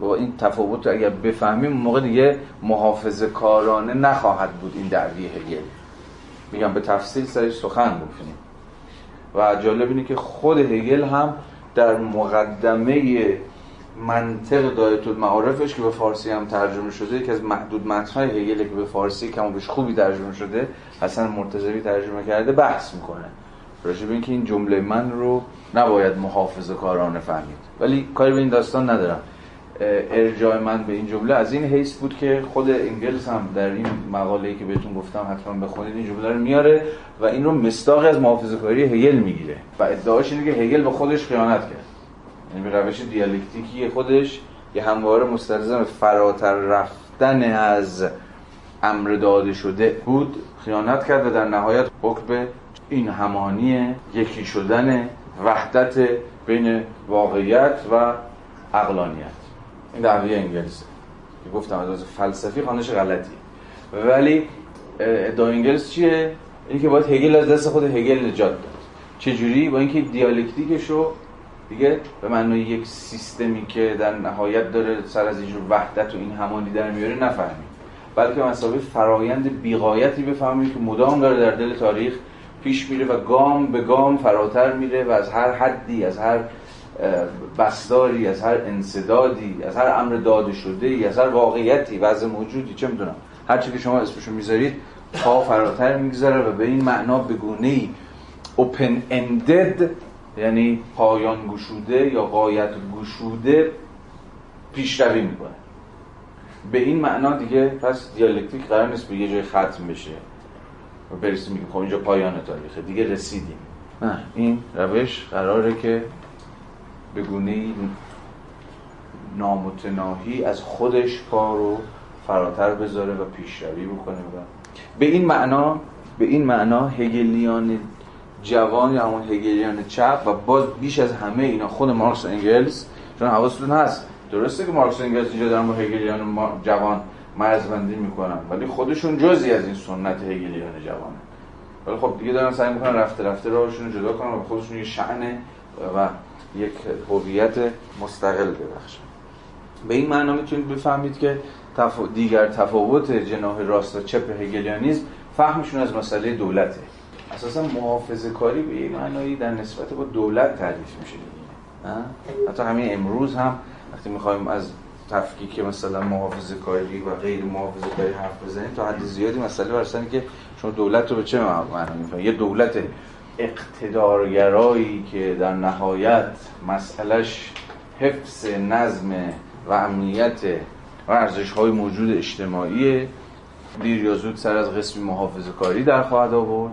و این تفاوت رو اگر بفهمیم موقع دیگه محافظه‌کارانه نخواهد بود این دعوی هگل. میگم به تفصیل سرش سخن گفتیم و جالب اینه که خود هگل هم در مقدمه منطق دایره المعارفش که به فارسی هم ترجمه شده، یکی از محدود متن‌های هگل که به فارسی کم و بیش خوبی ترجمه شده، حسن مرتضوی ترجمه کرده، بحث میکنه راجب اینکه این جمله من رو نباید محافظه‌کارانه فهمید، ولی کاری به این داستان ندارم. ارجاع من به این جمله از این حیث بود که خود انگلس هم در این مقاله‌ای که بهتون گفتم حتما بخونید این جمله رو میاره و این رو مصداقی از محافظه‌کاری هگل میگیره و ادعاش اینه که هگل به خودش خیانت کرد. یعنی به روش دیالکتیکی خودش یه همواره مستلزم فراتر رفتن از امر داده شده بود، خیانت کرد و در نهایت حکم این همانی یکی شدن وحدت بین واقعیت و عقلانیت. این دعوی انگلسه که گفتم از لحاظ فلسفی خانش غلطیه، ولی ادعای انگلس چیه؟ اینکه باید هگل از دست خود هگل نجات داد. چجوری؟ با اینکه دیالکتیکشو دیگه به معنای یک سیستمی که در نهایت داره سر از اینجور وحدت و این همانی در میاره نفهمید، بلکه مسابقه فرایند بیغایتی بفهمید که مدام داره در دل تاریخ پیش میره و گام به گام فراتر میره و از هر حدی، از هر بستاری، از هر انسدادی، از هر امر داده شده‌ای، از هر واقعیتی، وضع موجودی، چه میدونم، هر چی که شما اسمشو میذارید، پا فراتر میگذره و به این معنا به گونه‌ای اوپن اندد، یعنی پایان گشوده یا غایت گشوده پیشروی میکنه. به این معنا دیگه پس دیالکتیک قرار نیست به یه جای ختم بشه و برسیم میگیم خب اینجا پایان تاریخه دیگه رسیدیم، نه، این روش قراره که به گونه‌ای نامتناهی از خودش کارو فراتر بذاره و پیشروی بکنه. به این معنا هگلیان جوان یا همون هگلیان چپ و باز بیش از همه اینا خود مارکس و انگلس، چون حواستون هست درسته که مارکس و انگلس اینجا دارن با هگلیان جوان مرزبندی میکنن ولی خودشون جزئی از این سنت هگلیان جوانه، ولی خب دیگه دارن سعی میکنن رفته رفته راهشون رو جدا کنن و خودشون یه شأن و یک هویت مستقل ببخشن. به این معنا میتونید بفهمید که دیگر تفاوت جناح راست و چپ هگلیانیسم فهمشون از مسئله دولته. اساسا محافظه‌کاری به این معنایی در نسبت با دولت تعریف میشه دیگه. حتی همین امروز هم وقتی میخوایم از تفکیک مثلا محافظه‌کاری و غیر محافظه‌کاری حرف بزنیم تا حد زیادی مسئله برسن که شما دولت رو به چه معنا میفهمید. یه دولت اقتدارگرایی که در نهایت مسئلهش حفظ نظم و امنیت و ارزش‌های موجود اجتماعیه، دیر یا زود سر از قسمی محافظه‌کاری در خواهد آورد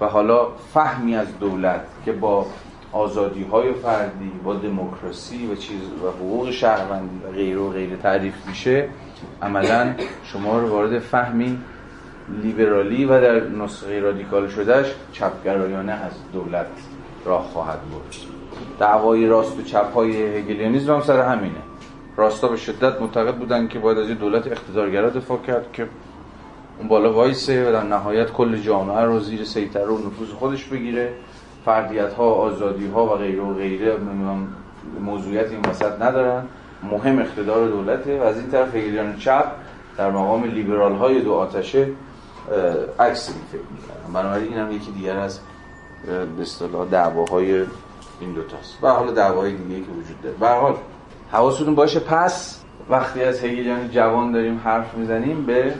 و حالا فهمی از دولت که با آزادی‌های فردی، با دموکراسی و چیز و حقوق شهروندی و غیره و غیره تعریف میشه، عملاً شما رو وارد فهمی لیبرالی و در نسخه رادیکال شدهش چپگرایانه از دولت راه خواهد برد. دعوای راست و چپ‌های هگلیانیسم هم سر همینه. راستا به شدت معتقد بودن که باید از یه دولت اقتدارگرا دفاع کرد که اون بالا وایسه و در نهایت کل جامعه رو زیر سیطره و نفوذ خودش بگیره، فردیت‌ها، آزادی‌ها و غیره و غیره موضوعیت این وسط ندارن، مهم اقتدار دولته. و از این طرف هگلیان چپ در مقام لیبرال‌های دو آتشه عکس می‌فکر می‌کنن. بنابراین این هم یکی دیگر از به اصطلاح دعواهای این دو تاست و حالا دعواهای دیگه‌ای که وجود داره. به هر حال حواستون باشه پس وقتی از هگلیان جوان داریم حرف می‌زنیم به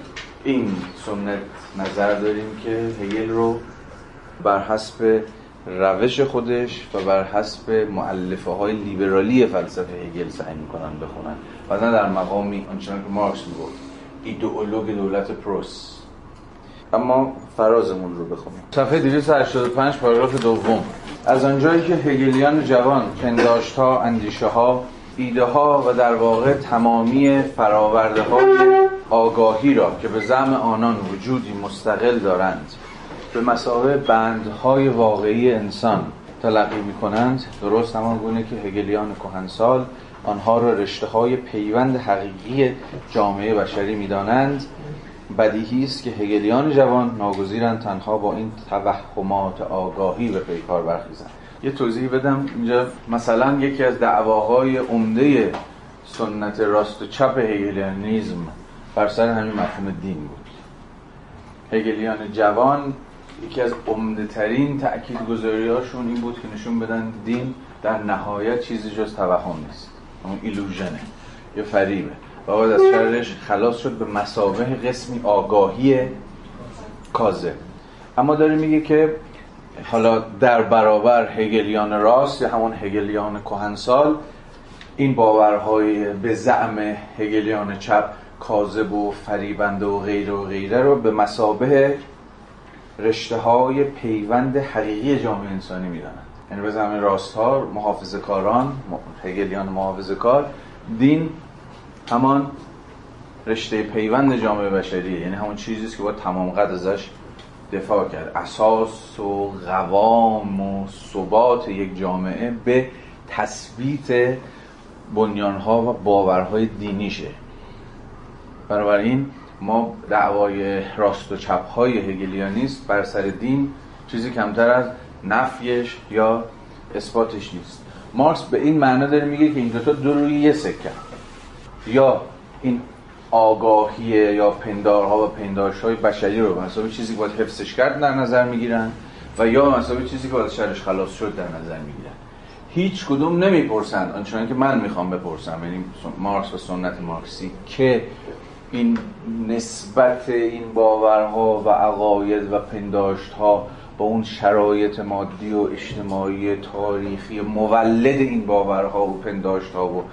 این سنت نظر داریم که هگل رو بر حسب روش خودش و بر حسب مؤلفه‌های لیبرالی فلسفه هگل سعی می‌کنن بخونن و نه در مقامی آنچنان که مارکس می‌گفت ایدئولوگ دولت پروس. اما فرازمون رو بخونیم. صفحه 285 پاراگراف دوم. از آنجایی که هگلیان جوان پنداشت‌ها، اندیشه‌ها، ایده‌ها و در واقع تمامی فراورده‌های آگاهی را که به زعم آنان وجودی مستقل دارند به مساوی بندهای واقعی انسان تلقی می‌کنند، درست همان گونه که هگلیان کهنسال آنها را رشته‌های پیوند حقیقی جامعه بشری می‌دانند، بدیهی است که هگلیان جوان ناگزیرند تنها با این توهمات آگاهی به پیکار برخیزند. یه توضیح بدم اینجا. مثلا یکی از دعواهای عمده سنت راست و چپ هگلیانیسم بر سر همین مفهوم دین بود. هگلیان جوان یکی از عمده ترین تأکیدگذاری‌هاشون این بود که نشون بدن دین در نهایت چیزی جز توهم نیست، اون ایلوژنه یا فریبه و باید از شرش خلاص شد به مساوی قسمی آگاهی کاذب. اما داره میگه که حالا در برابر هگلیان راست یا همون هگلیان کهنسال این باورهای به زعم هگلیان چپ کاذب و فریبنده و غیره و غیره رو به مثابه رشته‌های پیوند حقیقی جامعه انسانی می‌دانند. یعنی به زعم راست‌ها، محافظه‌کاران، هگلیان محافظه‌کار، دین همان رشته پیوند جامعه بشریه، یعنی همون چیزی است که باید تمام قد ازش دفاع کرد. اساس و قوام و ثبات یک جامعه به تثبیت بنیان‌ها و باورهای دینیشه. بنابراین ما دعوای راست و چپ‌های هگلیانیست بر سر دین چیزی کمتر از نفیش یا اثباتش نیست. مارکس به این معنا داره میگه که این دوتا دو روی یه سکه، یا این آگاهی یا پندارها و پندارش‌های بشری رو مثلا چیزی که باید حفظش کرد در نظر میگیرن و یا مثلا چیزی که باید شرش خلاص شد در نظر میگیرن. هیچ کدوم نمیپرسند آنچنان که من میخوام بپرسم، یعنی مارکس و سنت مارکسی، که این نسبت این باورها و عقاید و پنداشت‌ها با اون شرایط مادی و اجتماعی تاریخی مولد این باورها و پنداشت‌ها و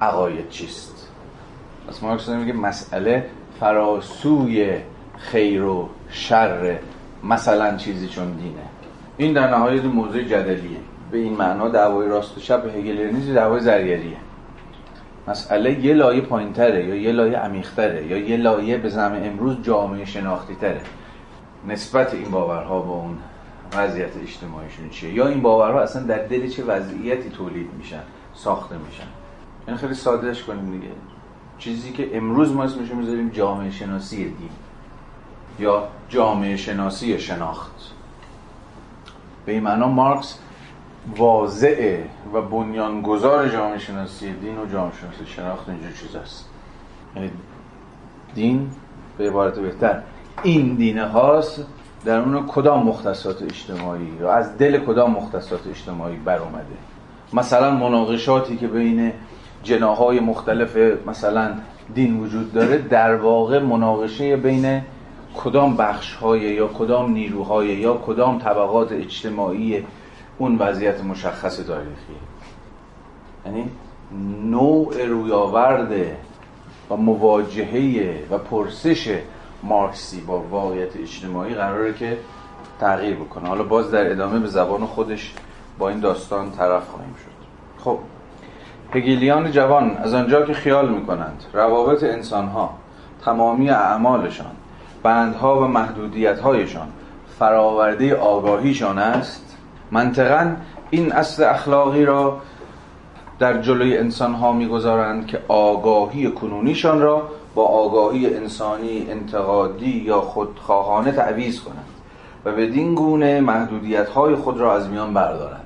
عقاید چیست؟ پس مارکس میگه مسئله فراسوی خیر و شر مثلا چیزی چون دینه. این در نهایت موضوع جدلیه. به این معنا دعوای راست و چپ هگلیانیسم دعوای زرگریه. مسئله یه لایه پایین‌تره یا یه لایه عمیق‌تره یا یه لایه به زعم امروز جامعه شناختی‌تره. نسبت این باورها با اون وضعیت اجتماعیشون چیه، یا این باورها اصلا در دل چه وضعیتی تولید میشن، ساخته میشن. این خیلی سادهش کنیم دیگه، چیزی که امروز ما اسمش رو می‌ذاریم جامعه شناسی دین یا جامعه شناسی شناخت. به این معنا مارکس واضع و بنیانگذار جامعه شناسی دین و جامعه شناسی شناخت اینجور چیز است. یعنی دین به عبارت بهتر این دینه هاست در اون کدام مختصات اجتماعی یا از دل کدام مختصات اجتماعی بر اومده. مثلا مناقشاتی که بین جناح‌های مختلف مثلا دین وجود داره در واقع مناقشه بین کدام بخش‌های یا کدام نیروهای یا کدام طبقات اجتماعی اون وضعیت مشخص تاریخی. یعنی نوع رویاورد و مواجهه و پرسش مارکسی با واقعیت اجتماعی قراره که تغییر بکنه. حالا باز در ادامه به زبان خودش با این داستان طرف خواهیم شد. خب هگلیان جوان از آنجا که خیال میکنند روابط انسانها، تمامی اعمالشان، بندها و محدودیت‌هایشان فراورده آگاهیشان است، منطقاً این اصل اخلاقی را در جلوی انسان‌ها می‌گذارند که آگاهی کنونیشان را با آگاهی انسانی انتقادی یا خودخواهانه تعویض کنند و بدین گونه محدودیت‌های خود را از میان بردارند.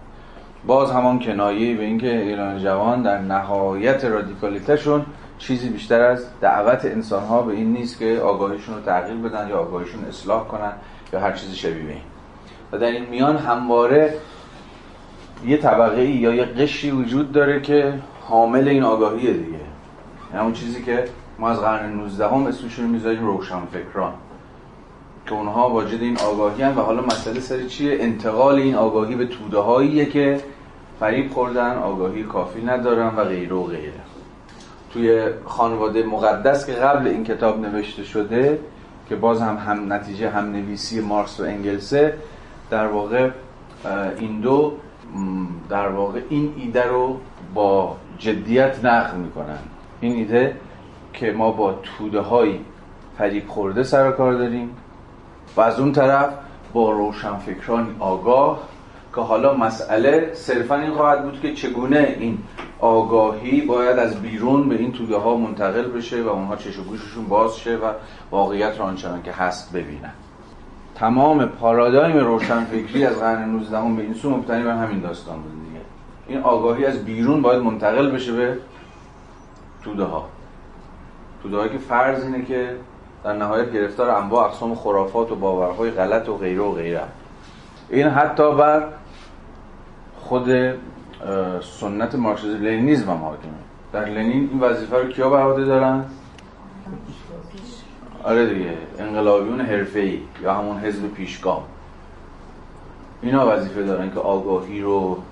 باز همان کنایه به اینکه ایران جوان در نهایت رادیکالیته‌شون چیزی بیشتر از دعوت انسان‌ها به این نیست که آگاهیشون رو تغییر بدن یا آگاهیشون اصلاح کنن یا هر چیزی شبیه این. و در این میان همواره یه طبقه ای یا یه قشری وجود داره که حامل این آگاهیه دیگه، یعنی اون چیزی که ما از قرن 19 هم اسمشون میذاریم روشنفکران، که اونها واجد این آگاهی هستند و حالا مسئله سر چیه؟ انتقال این آگاهی به توده هاییه که فریب خوردن، آگاهی کافی ندارن و غیره و غیره. توی خانواده مقدس که قبل این کتاب نوشته شده که باز هم نتیجه هم نویسی مارکس و انگلسه، در واقع این دو در واقع این ایده رو با جدیت نقد میکنن. این ایده که ما با توده های فریب خورده سر کار داریم و از اون طرف با روشنفکران آگاه، که حالا مسئله صرفا این خواهد بود که چگونه این آگاهی باید از بیرون به این توده ها منتقل بشه و اونها چشم و گوششون باز شه و واقعیت رو آنچنان که هست ببینن. تمام پارادایم روشنفکری از قرن 19 هم به این سو مبتنی بر همین داستان بود دیگه. این آگاهی از بیرون باید منتقل بشه به توده ها که فرض اینه که در نهایت گرفتار انواع اقسام خرافات و باورهای غلط و غیره و غیره. این حتی بر خود سنت مارکسیسم لنینیسم هم حاکمه. در لنین این وظیفه رو کیا بر عهده دارن؟ آره دیگه، انقلابیون حرفه‌ای یا همون حزب پیشگام. اینا وظیفه دارن که آگاهی رو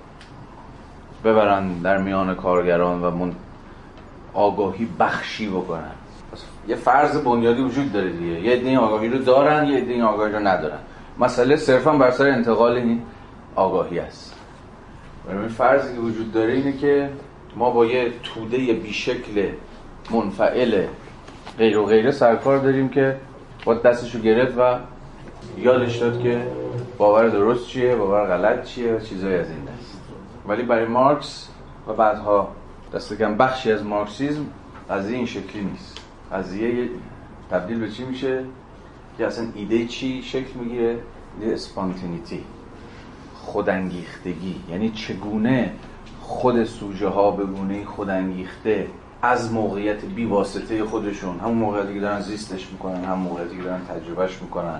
ببرن در میان کارگران و آگاهی بخشی بکنن. یه فرض بنیادی وجود داره دیگه، یه عده آگاهی رو دارن، یه عده آگاهی رو ندارن. مسئله صرفا بر سر انتقال این آگاهی است. این فرضی که وجود داره اینه که ما با یه توده بیشکل منفعل غیر و غیره سرکار داریم که با دستشو گرفت و یادش داد که باور درست چیه، باور غلط چیه و چیزای از این دست. ولی برای مارکس و بعدها دست کم بخشی از مارکسیسم از این شکلی نیست. قضیه تبدیل به چی میشه؟ که اصلا ایده چی شکل میگیره؟ ایده اسپانتینیتی، خودانگیختگی، یعنی چگونه خود سوژه ها به گونه خودانگیخته از موقعیت بی واسطه خودشون، همون موقعیتی که دارن زیستش میکنن، همون موقعیتی که دارن تجربهش میکنن،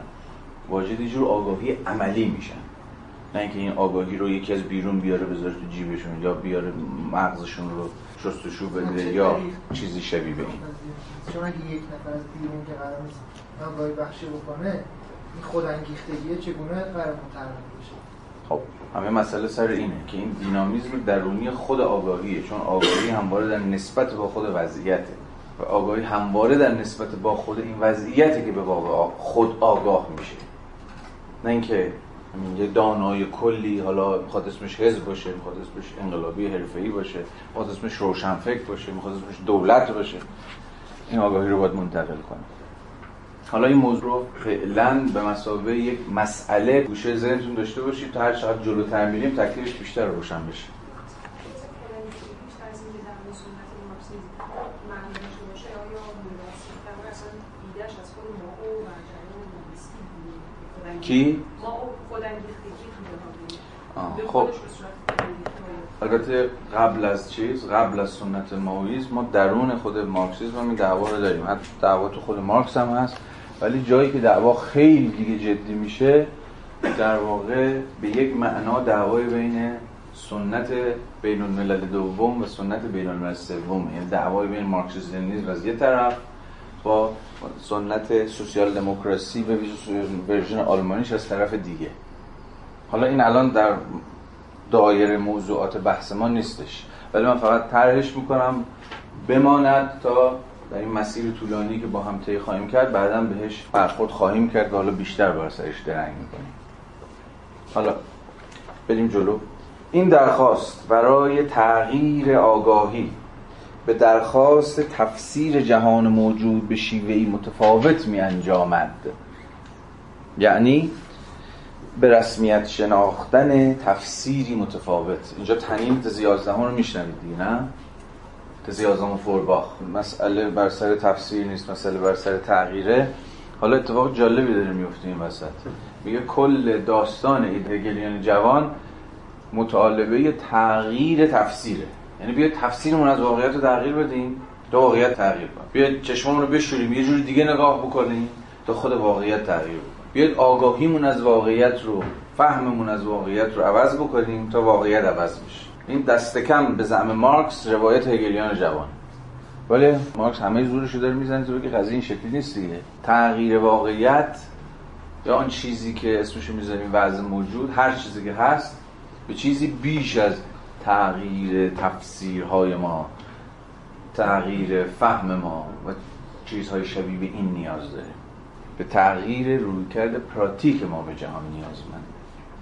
واجد یه جور آگاهی عملی میشن. نه اینکه این آگاهی رو یکی از بیرون بیاره بذاره تو جیبشون یا بیاره مغزشون رو شستشو بده یا چیزی شبیه به این. چون اگه یک نفر از بیرون که قرار نیست آگاهی بخشی بکنه، این خودانگیختگی چگونه قرار متعارف بشه؟ خب همه مسئله سر اینه که این دینامیزم درونی خود آگاهیه، چون آگاهی همواره در نسبت با خود وضعیته و آگاهی همواره در نسبت با خود این وضعیته که به واقع خود آگاه میشه. نه اینکه یه دانای کلی، حالا میخواد اسمش حزب باشه، میخواد اسمش انقلابی حرفه‌ای باشه، میخواد اسمش روشنفکر باشه، میخواد اسمش دولت باشه، این آگاهی رو باید منتقل کنه. حالا این موضوع رو فعلا به مسابقه یک مسئله گوشه ذهنتون داشته باشید تا هر چقدر جلوتر میریم تکلیفش بیشتر روشن بشه. کی؟ خب البته قبل از سنت مائویسم ما درون خود مارکسیسم هم دعوا رو داریم، حتی دعوا تو خود مارکس هم هست، ولی جایی که دعوا خیلی دیگه جدی میشه در واقع به یک معنا دعوای بین سنت بین الملل دوم و سنت بین الملل سوم، یعنی دعوای بین مارکسیسم و لنینیسم از یک طرف با سنت سوسیال دموکراسی و ورژن آلمانیش از طرف دیگه. حالا این الان در دایره موضوعات بحث ما نیستش، ولی من فقط طرحش میکنم بماند تا در این مسیر طولانی که با هم طی خواهیم کرد بعداً بهش برخورد خواهیم کرد و حالا بیشتر بر سرش درنگ میکنیم. حالا بریم جلو. این درخواست برای تغییر آگاهی به درخواست تفسیر جهان موجود به شیوهی متفاوت می انجامد، یعنی به رسمیت شناختن تفسیری متفاوت. اینجا تنین تزی 11 رو میشنوید دیگه، نه؟ تزی 11 فورباخ. مسئله بر سر تفسیر نیست، مسئله بر سر تغییره. حالا اتفاق جالبی داره میفته این وسط. میگه کل داستان هگلیان جوان مطالبه تغییر تفسیره، یعنی بیا تفسیرمون از واقعیت رو تغییر بدیم تا واقعیت تغییر کنه، بیا چشممون رو بشوریم یه جور دیگه نگاه بکنیم تا خود واقعیت تغییر کنه، بیا آگاهیمون از واقعیت رو، فهممون از واقعیت رو عوض بکنیم تا واقعیت عوض بشه. این دست کم به زعم مارکس روایت هگلیان جوان، ولی مارکس همه زورش رو داره میزنه تو که قضیه این شکلی نیست دیگه. تغییر واقعیت یا آن چیزی که اسمش رو میذاریم وضع موجود، هر چیزی که هست، به چیزی بیش از تغییر تفسیرهای ما، تغییر فهم ما و چیزهای شبیه به این نیاز داره. به تغییر رویکرد پراتیک ما به جهان نیازمنده.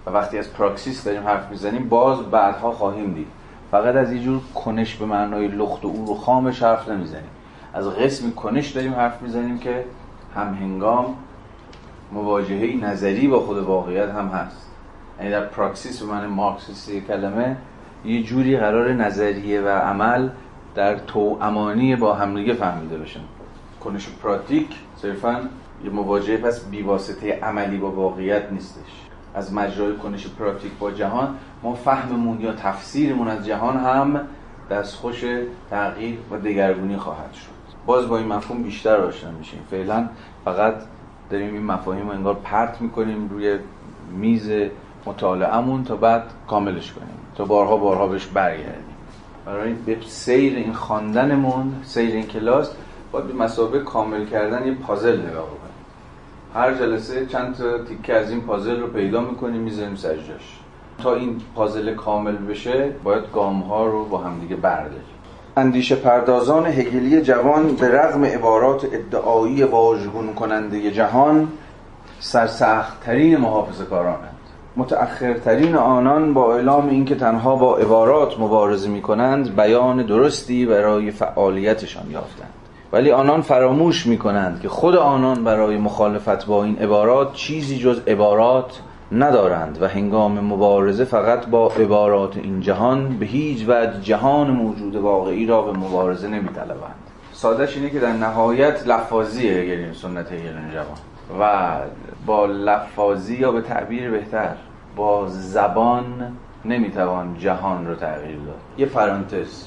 و وقتی از پراکسیس داریم حرف میزنیم باز بعدها خواهیم دید، فقط از یه جور کنش به معنای لخت و او رو خامش حرف نمیزنیم، از قسمی کنش داریم حرف میزنیم که همهنگام مواجهه نظری با خود واقعیت هم هست. یعنی در پراکسیس به معنی مارکسیسی کلمه یه جوری قرار نظریه و عمل در توأمانی با همدیگه فهمیده بشن. کنش پراتیک صرفاً یه مواجهه پس بیواسطه عملی با واقعیت نیستش. از مجرای کنش پراتیک با جهان ما فهممون یا تفسیرمون از جهان هم دستخوش تغییر و دگرگونی خواهد شد. باز با این مفهوم بیشتر آشنا میشیم. فعلا فقط داریم این مفاهیم رو انگار پرت میکنیم روی میز مطالعه‌مون تا بعد کاملش کنیم، تا بارها بهش برگردیم. برای به سیر این خواندنمون، سیر این کلاس، باید به مسابقه کامل کردن یه پازل نگاه بکنیم. هر جلسه چند تا تیکه از این پازل رو پیدا میکنیم میذاریم سجاش. تا این پازل کامل بشه باید گام ها رو با هم دیگه برداریم. اندیشه پردازان هگلی جوان به رغم عبارات ادعایی واژگون کننده جهان سرسخت‌ترین محافظه‌کارانند. متأخرترین آنان با اعلام اینکه تنها با عبارات مبارزه می‌کنند بیان درستی برای فعالیتشان یافتند، ولی آنان فراموش می‌کنند که خود آنان برای مخالفت با این عبارات چیزی جز عبارات ندارند و هنگام مبارزه فقط با عبارات این جهان به هیچ وجه جهان موجود واقعی را به مبارزه نمی‌طلبند. ساده‌اش اینه که در نهایت لفاظی هگل سنت هگل جوان و با لفاظی یا به تعبیر بهتر با زبان نمیتوان جهان رو تغییر داد. یه پرانتز،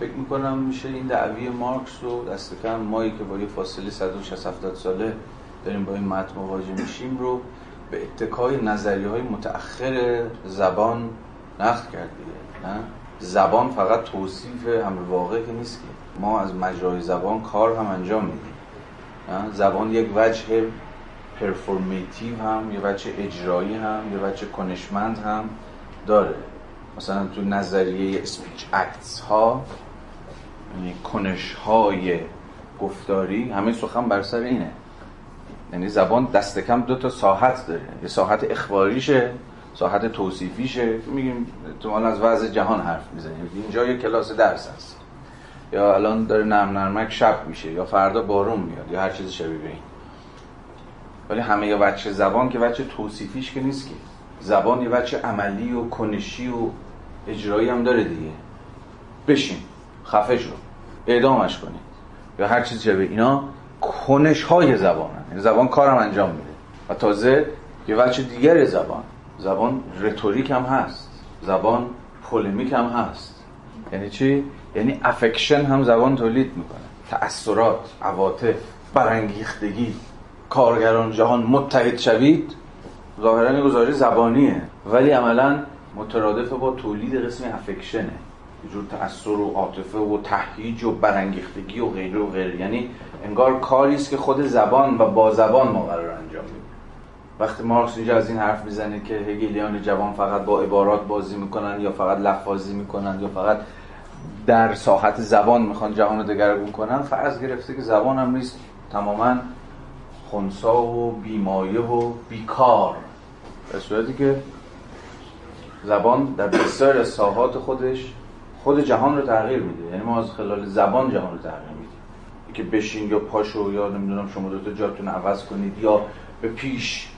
فکر میکنم میشه این دعوی مارکس رو دست کم مایی که با یه فاصله 160 ساله داریم با این متن مواجه میشیم رو به اتکای نظریه‌های متأخر زبان نقد کرد دیگه. نه زبان فقط توصیف هم واقعی نیست که ما از مجرای زبان کار هم انجام میدیم. زبان یک وجه پرفورماتیو هم، یک وجه اجرایی هم، یک وجه کنشمند هم داره. مثلا تو نظریه اسپیچ اکتس ها، یعنی کنش های گفتاری، همه سخن بر سر اینه. یعنی زبان دست کم دو تا ساحت داره، یه ساحت اخباریشه، ساحت توصیفیشه. میگیم تو از وضع جهان حرف میزنیم، اینجا یه کلاس درس هست، یا الان داره نرم نرمک شب میشه، یا فردا بارون میاد، یا هر چیز شبیه به این. ولی همه یه وجه زبان که وجه توصیفیش که نیست که. زبان یه وجه عملی و کنشی و اجرایی هم داره دیگه. بشین خفه شو اعدامش کنید یا هر چیز شبیه اینا کنش های زبان هم. یعنی زبان کارم انجام میده. و تازه یه وجه دیگر زبان رتوریک هم هست، زبان پولمیک هم هست. یعنی چی؟ یعنی افکشن هم زبان تولید میکنه، تأثرات، عواطف، برانگیختگی. کارگران جهان متحد شوید ظاهرا یه گزارش زبانیه، ولی عملا مترادف با تولید قسم افکشنه، یه جور تأثر و عاطفه و تحییج و برانگیختگی و غیره و غیره. یعنی انگار کاریست که خود زبان و با زبان ما قرار انجام میده. وقتی مارکس اینجا از این حرف میزنه که هگلیان جوان فقط با عبارات بازی میکنن یا فقط لفاظی میکنن یا فقط در ساحت زبان میخوان جهان رو دگرگون کنن، فرض گرفته که زبان هم نیست، تماماً خنثا و بیمایه و بیکار، در صورتی که زبان در بسیار از ساحات خودش خود جهان رو تغییر میده. یعنی ما از خلال زبان جهان رو تغییر میدیم که بشین یا پاشو یا نمیدونم شما دوتا جاتون عوض کنید یا به پیش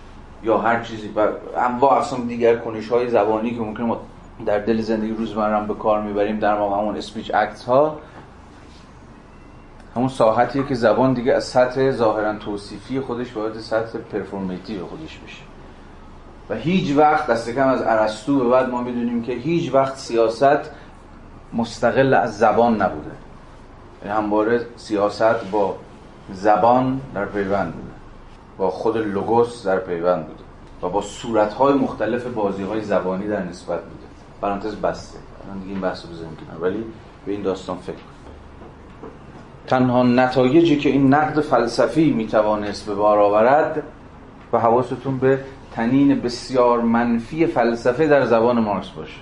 یا هر چیزی و انواع اقسام دیگر کنش‌های زبانی که ممکنه ما در دل زندگی روزمره هم به کار میبریم در واقع همون اسپیچ اکت ها، همون ساحتیه که زبان دیگه از سطح ظاهراً توصیفی خودش باید سطح پرفورماتیو خودش بشه. و هیچ وقت دست کم از ارسطو به بعد ما میدونیم که هیچ وقت سیاست مستقل از زبان نبوده، یعنی همواره سیاست با زبان در پیوند بوده، با خود لوگوس در پیوند بوده و با صورت‌های مختلف بازی‌های زبانی در نسبت بوده. پرانتز بسته، الان دیگه این بحث رو بذاریم کنار، ولی به این داستان فکر کنیم. تنها نتایجی که این نقد فلسفی میتوانست به بار آورد، و حواستون به تنین بسیار منفی فلسفه در زبان مارکس باشه،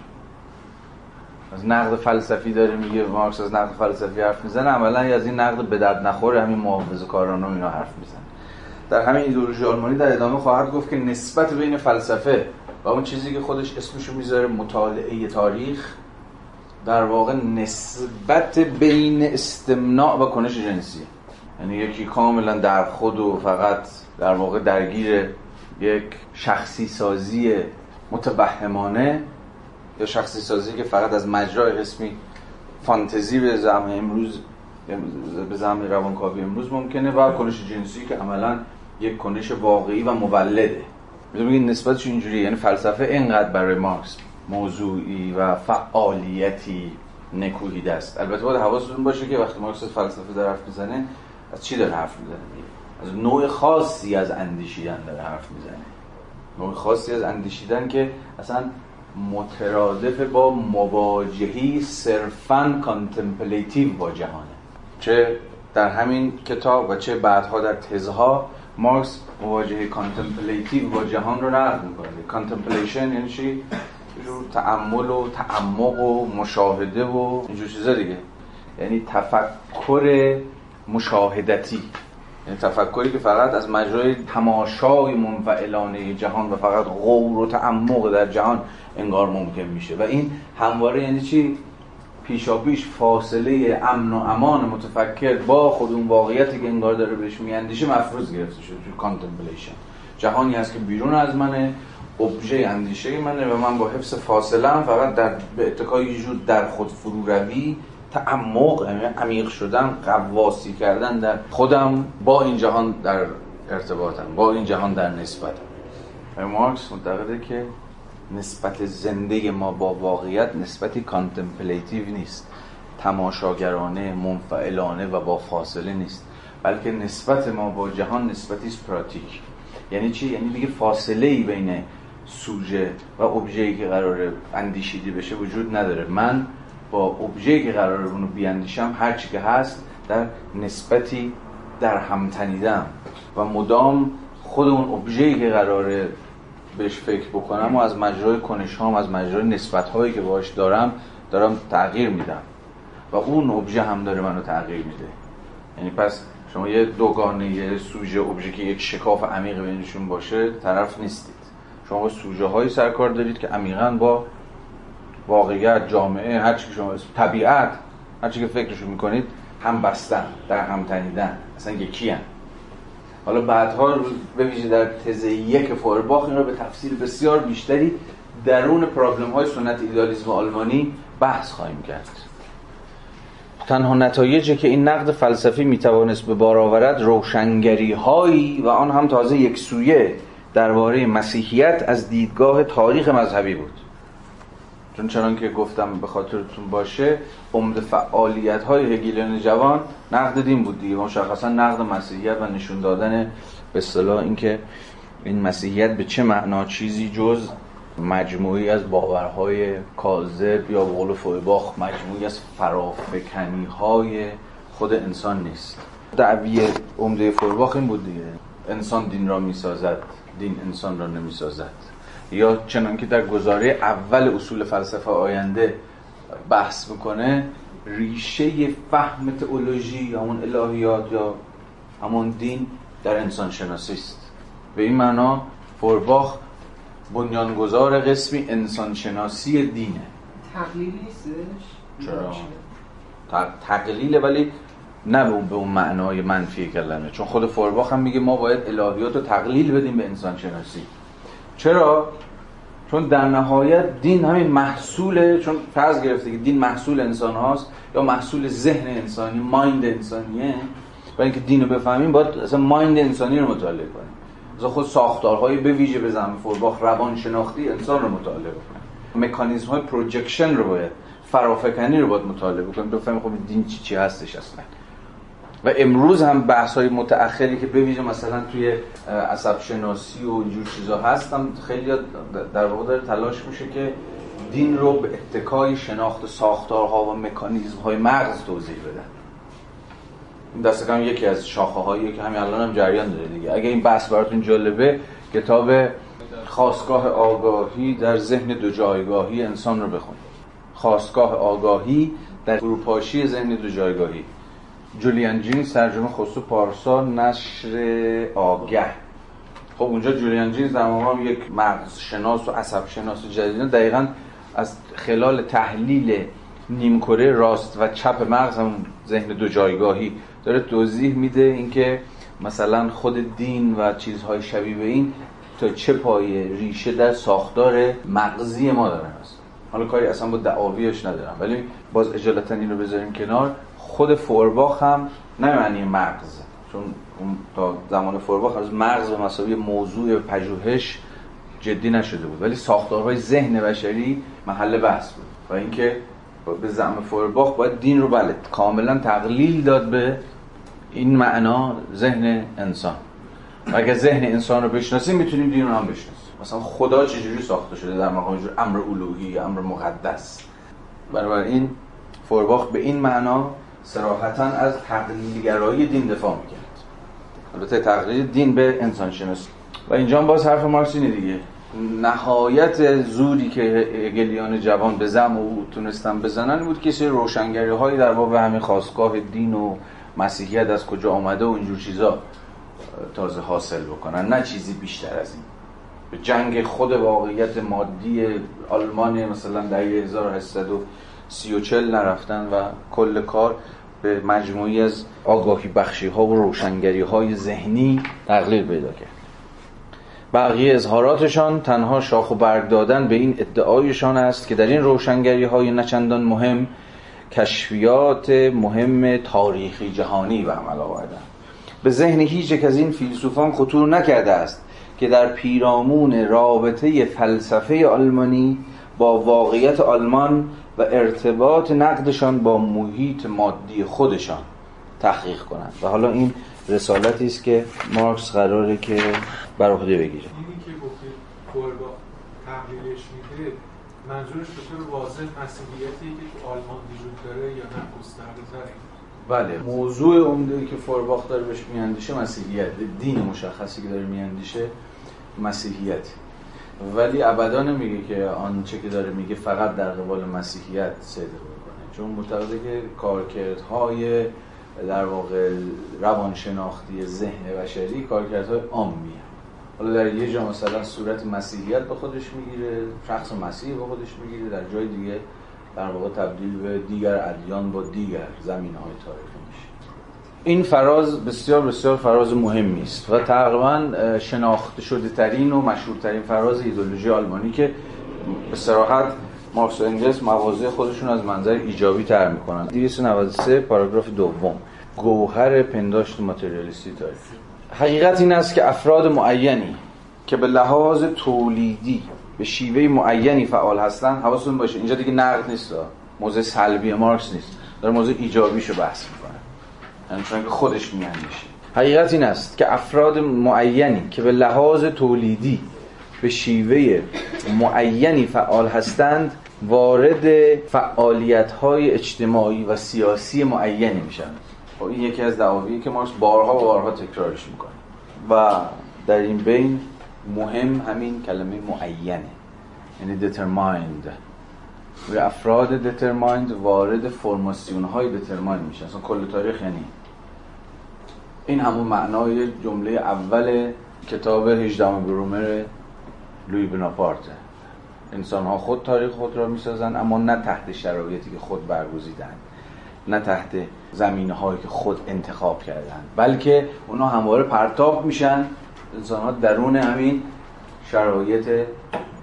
از نقد فلسفی داره میگه، مارکس از نقد فلسفی حرف میزنه، عملا از این نقد به درد نخور همین محافظه‌کاران و اینا حرف میزنه. در همین ایدئولوژی آلمانی در ادامه خواهد گفت که نسبت بین فلسفه و اون چیزی که خودش اسمشو میذاره مطالعه تاریخ، در واقع نسبت بین استمناع و کنش جنسی، یعنی یکی کاملا در خود و فقط در واقع درگیر یک شخصی سازی متوهمانه یا شخصی سازی که فقط از مجرای اسمی فانتزی به زعم امروز، به زعم روانکاوی امروز ممکنه، و کنش جنسی که عملا یک کنش واقعی و مولده. می‌گین نسبتش اینجوریه، یعنی فلسفه اینقدر برای مارکس موضوعی و فعالیتی نکوهیده است. البته باید حواستون باشه که وقتی مارکس فلسفه داره حرف میزنه از چی داره حرف میزنه؟ از نوع خاصی از اندیشیدن داره حرف میزنه، نوع خاصی از اندیشیدن که اصلا مترادف با مواجهی صرفاً کانتمپلیتیو با جهانه، چه در همین کتاب و چه بعدها در تزها مارکس مواجهه کانتمپلیتیو با جهان رو نقد میکنه. کانتمپلیشن یعنی چی؟ تأمل و تعمق و مشاهده و اینجور چیزا دیگه، یعنی تفکر مشاهدتی، یعنی تفکری که فقط از مجرای تماشای منفعلانه جهان و فقط غور و تعمق در جهان انگار ممکن میشه. و این همواره یعنی چی؟ پیشاپیش فاصله امن و امان متفکر با خود اون واقعیتی که انگار داره بهش میاندیشه مفروض گرفته شده. کانتمپلیشن جهانی هست که بیرون از منه، ابژه اندیشه منه و من با حفظ فاصله هم فقط در به اتکای یه جور در خود فرو روی، تعمق، عمیق شدن، غواصی کردن در خودم، با این جهان در ارتباطم، با این جهان در نسبتم. مارکس معتقده که نسبت زنده ما با واقعیت نسبتی کانتمپلیتیو نیست، تماشاگرانه، منفعلانه و با فاصله نیست، بلکه نسبت ما با جهان نسبتی پراتیک. یعنی چی؟ یعنی دیگه فاصله‌ای بین سوژه و ابژه‌ای که قراره اندیشیده بشه وجود نداره. من با ابژه‌ای که قراره اونو بیاندیشم هر چی که هست در نسبتی در هم تنیدم و مدام خود اون ابژه‌ای که قراره بهش فکر بکنم و از مجرای کنش‌هام، از مجرای نسبت‌هایی که باهاش دارم تغییر میدم و اون ابژه هم داره منو تغییر میده. یعنی پس شما یه دوگانه سوژه ابژه که یک شکاف عمیق بینشون باشه طرف نیستید. شما با سوژه‌های سرکار دارید که عمیقاً با واقعیت، جامعه، هر چی که شما طبیعت، هر چی که فکرشو می‌کنید هم بستن، در هم تنیدن، اصلا یکی ان. حالا بعدها به ویژه در تز 1 فورباخ این رو به تفسیر بسیار بیشتری درون پرابلم‌های سنت ایدئالیسم آلمانی بحث خواهیم کرد. تنها نتایجی که این نقد فلسفی میتوانست به بار آورد روشنگری‌هایی و آن هم تازه یکسویه درباره مسیحیت از دیدگاه تاریخ مذهبی بود. چون چنانکه گفتم به خاطرتون باشه عمده فعالیت‌های هگلیان جوان نقد دین بود دیگه، مشخصا نقد مسیحیت و نشون دادن به اصطلاح اینکه این مسیحیت به چه معنا چیزی جز مجموعی از باورهای کاذب یا به قول فویباخ مجموعی از فرافکنی‌های خود انسان نیست. دعوی عمده فویباخ این بود دیگه، انسان دین را می‌سازد، دین انسان را نمی‌سازد. یا چنانکه در گزاره اول اصول فلسفه آینده بحث میکنه، ریشه فهم تئولوژی یا همون الهیات یا همون دین در انسان شناسی است. به این معنا فورباخ بنیانگذار قسمی انسان شناسی دینه. تقلیل نیستش؟ چرا؟ تقلیله، ولی نه به اون معنای منفی کلمه، چون خود فورباخ هم میگه ما باید الهیات رو تقلیل بدیم به انسان شناسی. چرا؟ چون در نهایت دین همین محصوله، چون فرض گرفته که دین محصول انسان هاست یا محصول ذهن انسانی، مایند انسانیه. برای اینکه دین رو بفهمیم باید اصلا مایند انسانی رو مطالعه کنیم، اصلا خود ساختارهای به ویژه بزن به فورباخ روان شناختی انسان رو مطالعه کنیم، مکانیزم های پروجکشن رو باید، فرافکنی رو باید مطالعه کنیم تا بفهمیم خب دین چی هستش اصلا. و امروز هم بحث‌های متأخری که به ویژه مثلا توی عصب شناسی و اینجور چیزا هستم، خیلی در واقع داره تلاش میشه که دین رو به اتکای شناخت ساختارها و مکانیزم‌های مغز توضیح بدن. این دست کم یکی از شاخه‌هایی که همین الان هم جریان داره دیگه. اگه این بحث براتون جالبه، کتاب خاستگاه آگاهی در ذهن دو جایگاهی انسان رو بخونید. خاستگاه آگاهی در فروپاشی ذهن دو جایگاهی، جولیان جینز، ترجمه خسرو پارسا، نشر آگه. خب اونجا جولیان جینز در واقع یک مغز شناس و عصب شناس جدیدن، دقیقاً از خلال تحلیل نیمکره راست و چپ مغز، همون ذهن دو جایگاهی، داره توضیح میده اینکه مثلا خود دین و چیزهای شبیه این تا چه پایه ریشه در ساختار مغزی ما داره هست. حالا کاری اصلا با دعاویش ندارم، ولی باز اجالتاً اینو بذاریم کنار. خود فورباخ هم نه معنی مغز، چون تا زمان فورباخ از مغز به مساوی موضوع پژوهش جدی نشده بود، ولی ساختارهای ذهن بشری محل بحث بود و اینکه به زعم فورباخ باید دین رو بله کاملا تقلیل داد به این معنا ذهن انسان. و اگه ذهن انسان رو بشناسیم میتونیم دین رو هم بشناسیم. مثلا خدا چجوری ساخته شده در مقام اینجور امر الوهی، امر مقدس. بنابراین فورباخ به این معنا صراحتاً از تقلیل‌گرایی دین دفاع می‌کرد. البته تقلید دین به انسان شناسی. و اینجا باز حرف مارکس اینه دیگه، نهایت زوری که هگلیان جوان به زم و تونستن بزنن بود که سری روشنگری‌های در باب همین خاستگاه دین و مسیحیت از کجا آمده و اینجور چیزا تازه حاصل بکنن، نه چیزی بیشتر از این. به جنگ خود واقعیت مادی آلمان مثلا در 1830 و 40 نرفتن و کل کار به مجموعی از آگاهی بخشی ها و روشنگری های ذهنی تقلیل پیدا کرد. بقیه اظهاراتشان تنها شاخ و برگ دادن به این ادعایشان است که در این روشنگری های نچندان مهم کشفیات مهم تاریخی جهانی به عمل آوردند. به ذهن هیچ یک از این فیلسوفان خطور نکرده است که در پیرامون رابطه فلسفه آلمانی با واقعیت آلمان و ارتباط نقدشان با محیط مادی خودشان تحقیق کنند. و حالا این رسالتی است که مارکس قراره که بر عهده بگیره. اینی که گفتید کوربا تحلیلش میده، منظورش به طور واضح مسئولیتی که تو آلمان وجود داره یا نه گسترده‌تره؟ بله، موضوع عمده‌ای که فورباخ داره بهش میاندیشه مسیحیت، دین مشخصی که داره میاندیشه مسیحیت، ولی ابدا نمیگه که آنچه که داره میگه فقط در قبال مسیحیت صدق میکنه، چون معتقده که کارکردهای در واقع روانشناختی ذهن بشری کارکردهای عامی هست. حالا در یه جا مثلا صورت مسیحیت به خودش میگیره، شخص مسیح به خودش میگیره، در جای دیگه در واقع تبدیل به دیگر ادیان با دیگر زمینه‌های تاریخی میشه. این فراز بسیار بسیار فراز مهمی است و تقریبا شناخته شده ترین و مشهورترین فراز ایدئولوژی آلمانی که به صراحت مارکس و انگلس مواضع خودشون از منظر ایجابی تر میکنن. 293 پاراگراف دوم، گوهر پنداشت ماتریالیستی تاریخ. حقیقت این است که افراد معینی که به لحاظ تولیدی به شیوه معینی فعال هستن، حواستون باشه اینجا دیگه نقد نیست، موضوع سلبی مارکس نیست، داره موضوع ایجابیشو بحث میکنه، یعنی چون که خودش میاندیشه. حقیقت این است که افراد معینی که به لحاظ تولیدی به شیوه معینی فعال هستند وارد فعالیت‌های اجتماعی و سیاسی معینی میشند. این یکی از دعاویه که مارکس بارها تکرارش میکنه و در این بین مهم همین کلمه معینه، یعنی determined. و افراد determined وارد فرماسیون های determined میشن. اصلا کل تاریخ یعنی این. همون معنای جمله اول کتاب 18 برومر لویی بناپارته، انسان ها خود تاریخ خود را میسازن اما نه تحت شرایطی که خود برگزیدند، نه تحت زمینه‌هایی که خود انتخاب کردند، بلکه اونا همواره پرتاب میشن. انسان ها درون همین شرایط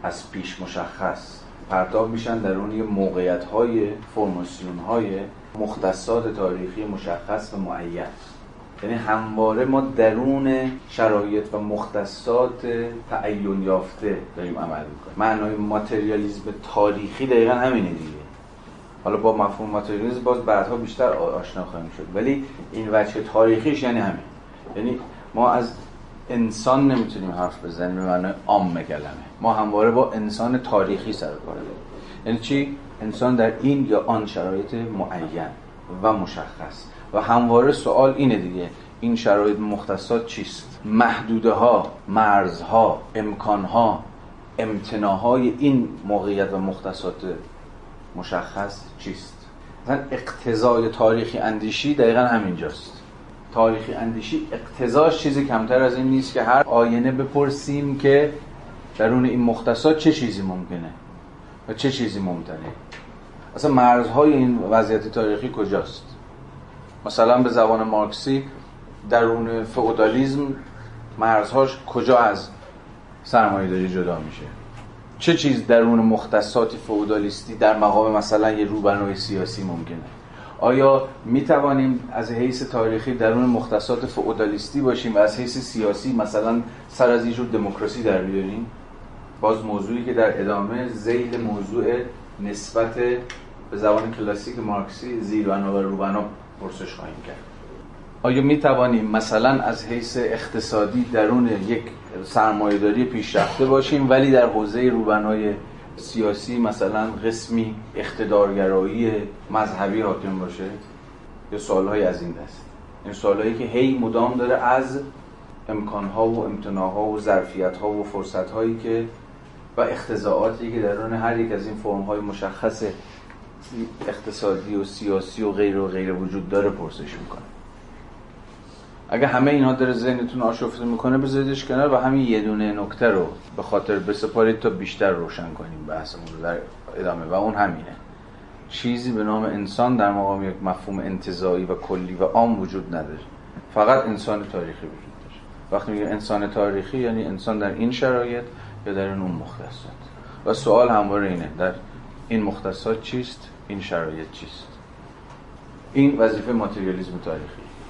از پیش مشخص پرتاب میشن، درون یه موقعیت‌های فرماسیون‌های مختصات تاریخی مشخص و معین. یعنی همواره ما درون شرایط و مختصات تعین یافته داریم عمل میکنیم. معنای ماتریالیسم تاریخی دقیقا همینه دیگه. حالا با مفهوم ماتریالیسم باز بعدها بیشتر آشنا خواهیم شد، ولی این وجه تاریخیش یعنی همین. یعنی ما از انسان نمیتونیم حرف بزنیم به معنای عام کلمه، ما همواره با انسان تاریخی سر کار داریم. یعنی چی؟ انسان در این یا آن شرایط معین و مشخص، و همواره سوال اینه دیگه، این شرایط مختصات چیست؟ محدوده ها، مرزها، امکانها، امتناهای این موقعیت و مختصات مشخص چیست؟ مثلا اقتضای تاریخی اندیشی دقیقا همینجاست. تاریخی اندیشی اقتضاش چیزی کمتر از این نیست که هر آینه بپرسیم که درون این مختصات چه چیزی ممکنه و چه چیزی ممتنه. اصلا مرزهای این وضعیت تاریخی کجاست؟ مثلا به زبان مارکسی درون فئودالیسم مرزهاش کجا از سرمایه‌داری جدا میشه؟ چه چیز درون مختصات فئودالیستی در مقام مثلا یه روبنای سیاسی ممکنه؟ آیا میتوانیم از حیث تاریخی درون مختصات فئودالیستی باشیم و از حیث سیاسی مثلا سر از یه جور دموکراسی در بیاریم؟ باز موضوعی که در ادامه ذیل موضوع نسبت به زبان کلاسیک مارکسی زیربنا و روبنا پرسش خواهیم کرد. آیا میتوانیم مثلا از حیث اقتصادی درون یک سرمایه‌داری پیشرفته باشیم ولی در حوزه روبنای سیاسی مثلا قسمی اقتدارگرایی مذهبی حاکم باشه؟ یا سوال‌های از این دست. این سوالایی که هی مدام داره از امکانها و امتناعها و ظرفیتها و فرصتهایی که و اختزاعاتی که درون هر یک از این فرم‌های مشخص اقتصادی و سیاسی و غیر وجود داره پرسش میکنه. اگه همه اینها در ذهنتون آشفته میکنه بذاریدش کنار و همین یه دونه نکته رو به خاطر بسپارید تا بیشتر روشن کنیم بحثمون رو در ادامه. و اون همینه، چیزی به نام انسان در مقام یک مفهوم انتزاعی و کلی و عام وجود نداره، فقط انسان تاریخی وجود داره. وقتی میگیم انسان تاریخی یعنی انسان در این شرایط یا در اون مختصات. و سوال همواره اینه در این مختصات چیست؟ این شرایط چیست؟ این وظیفه ماتریالیسم تاریخی.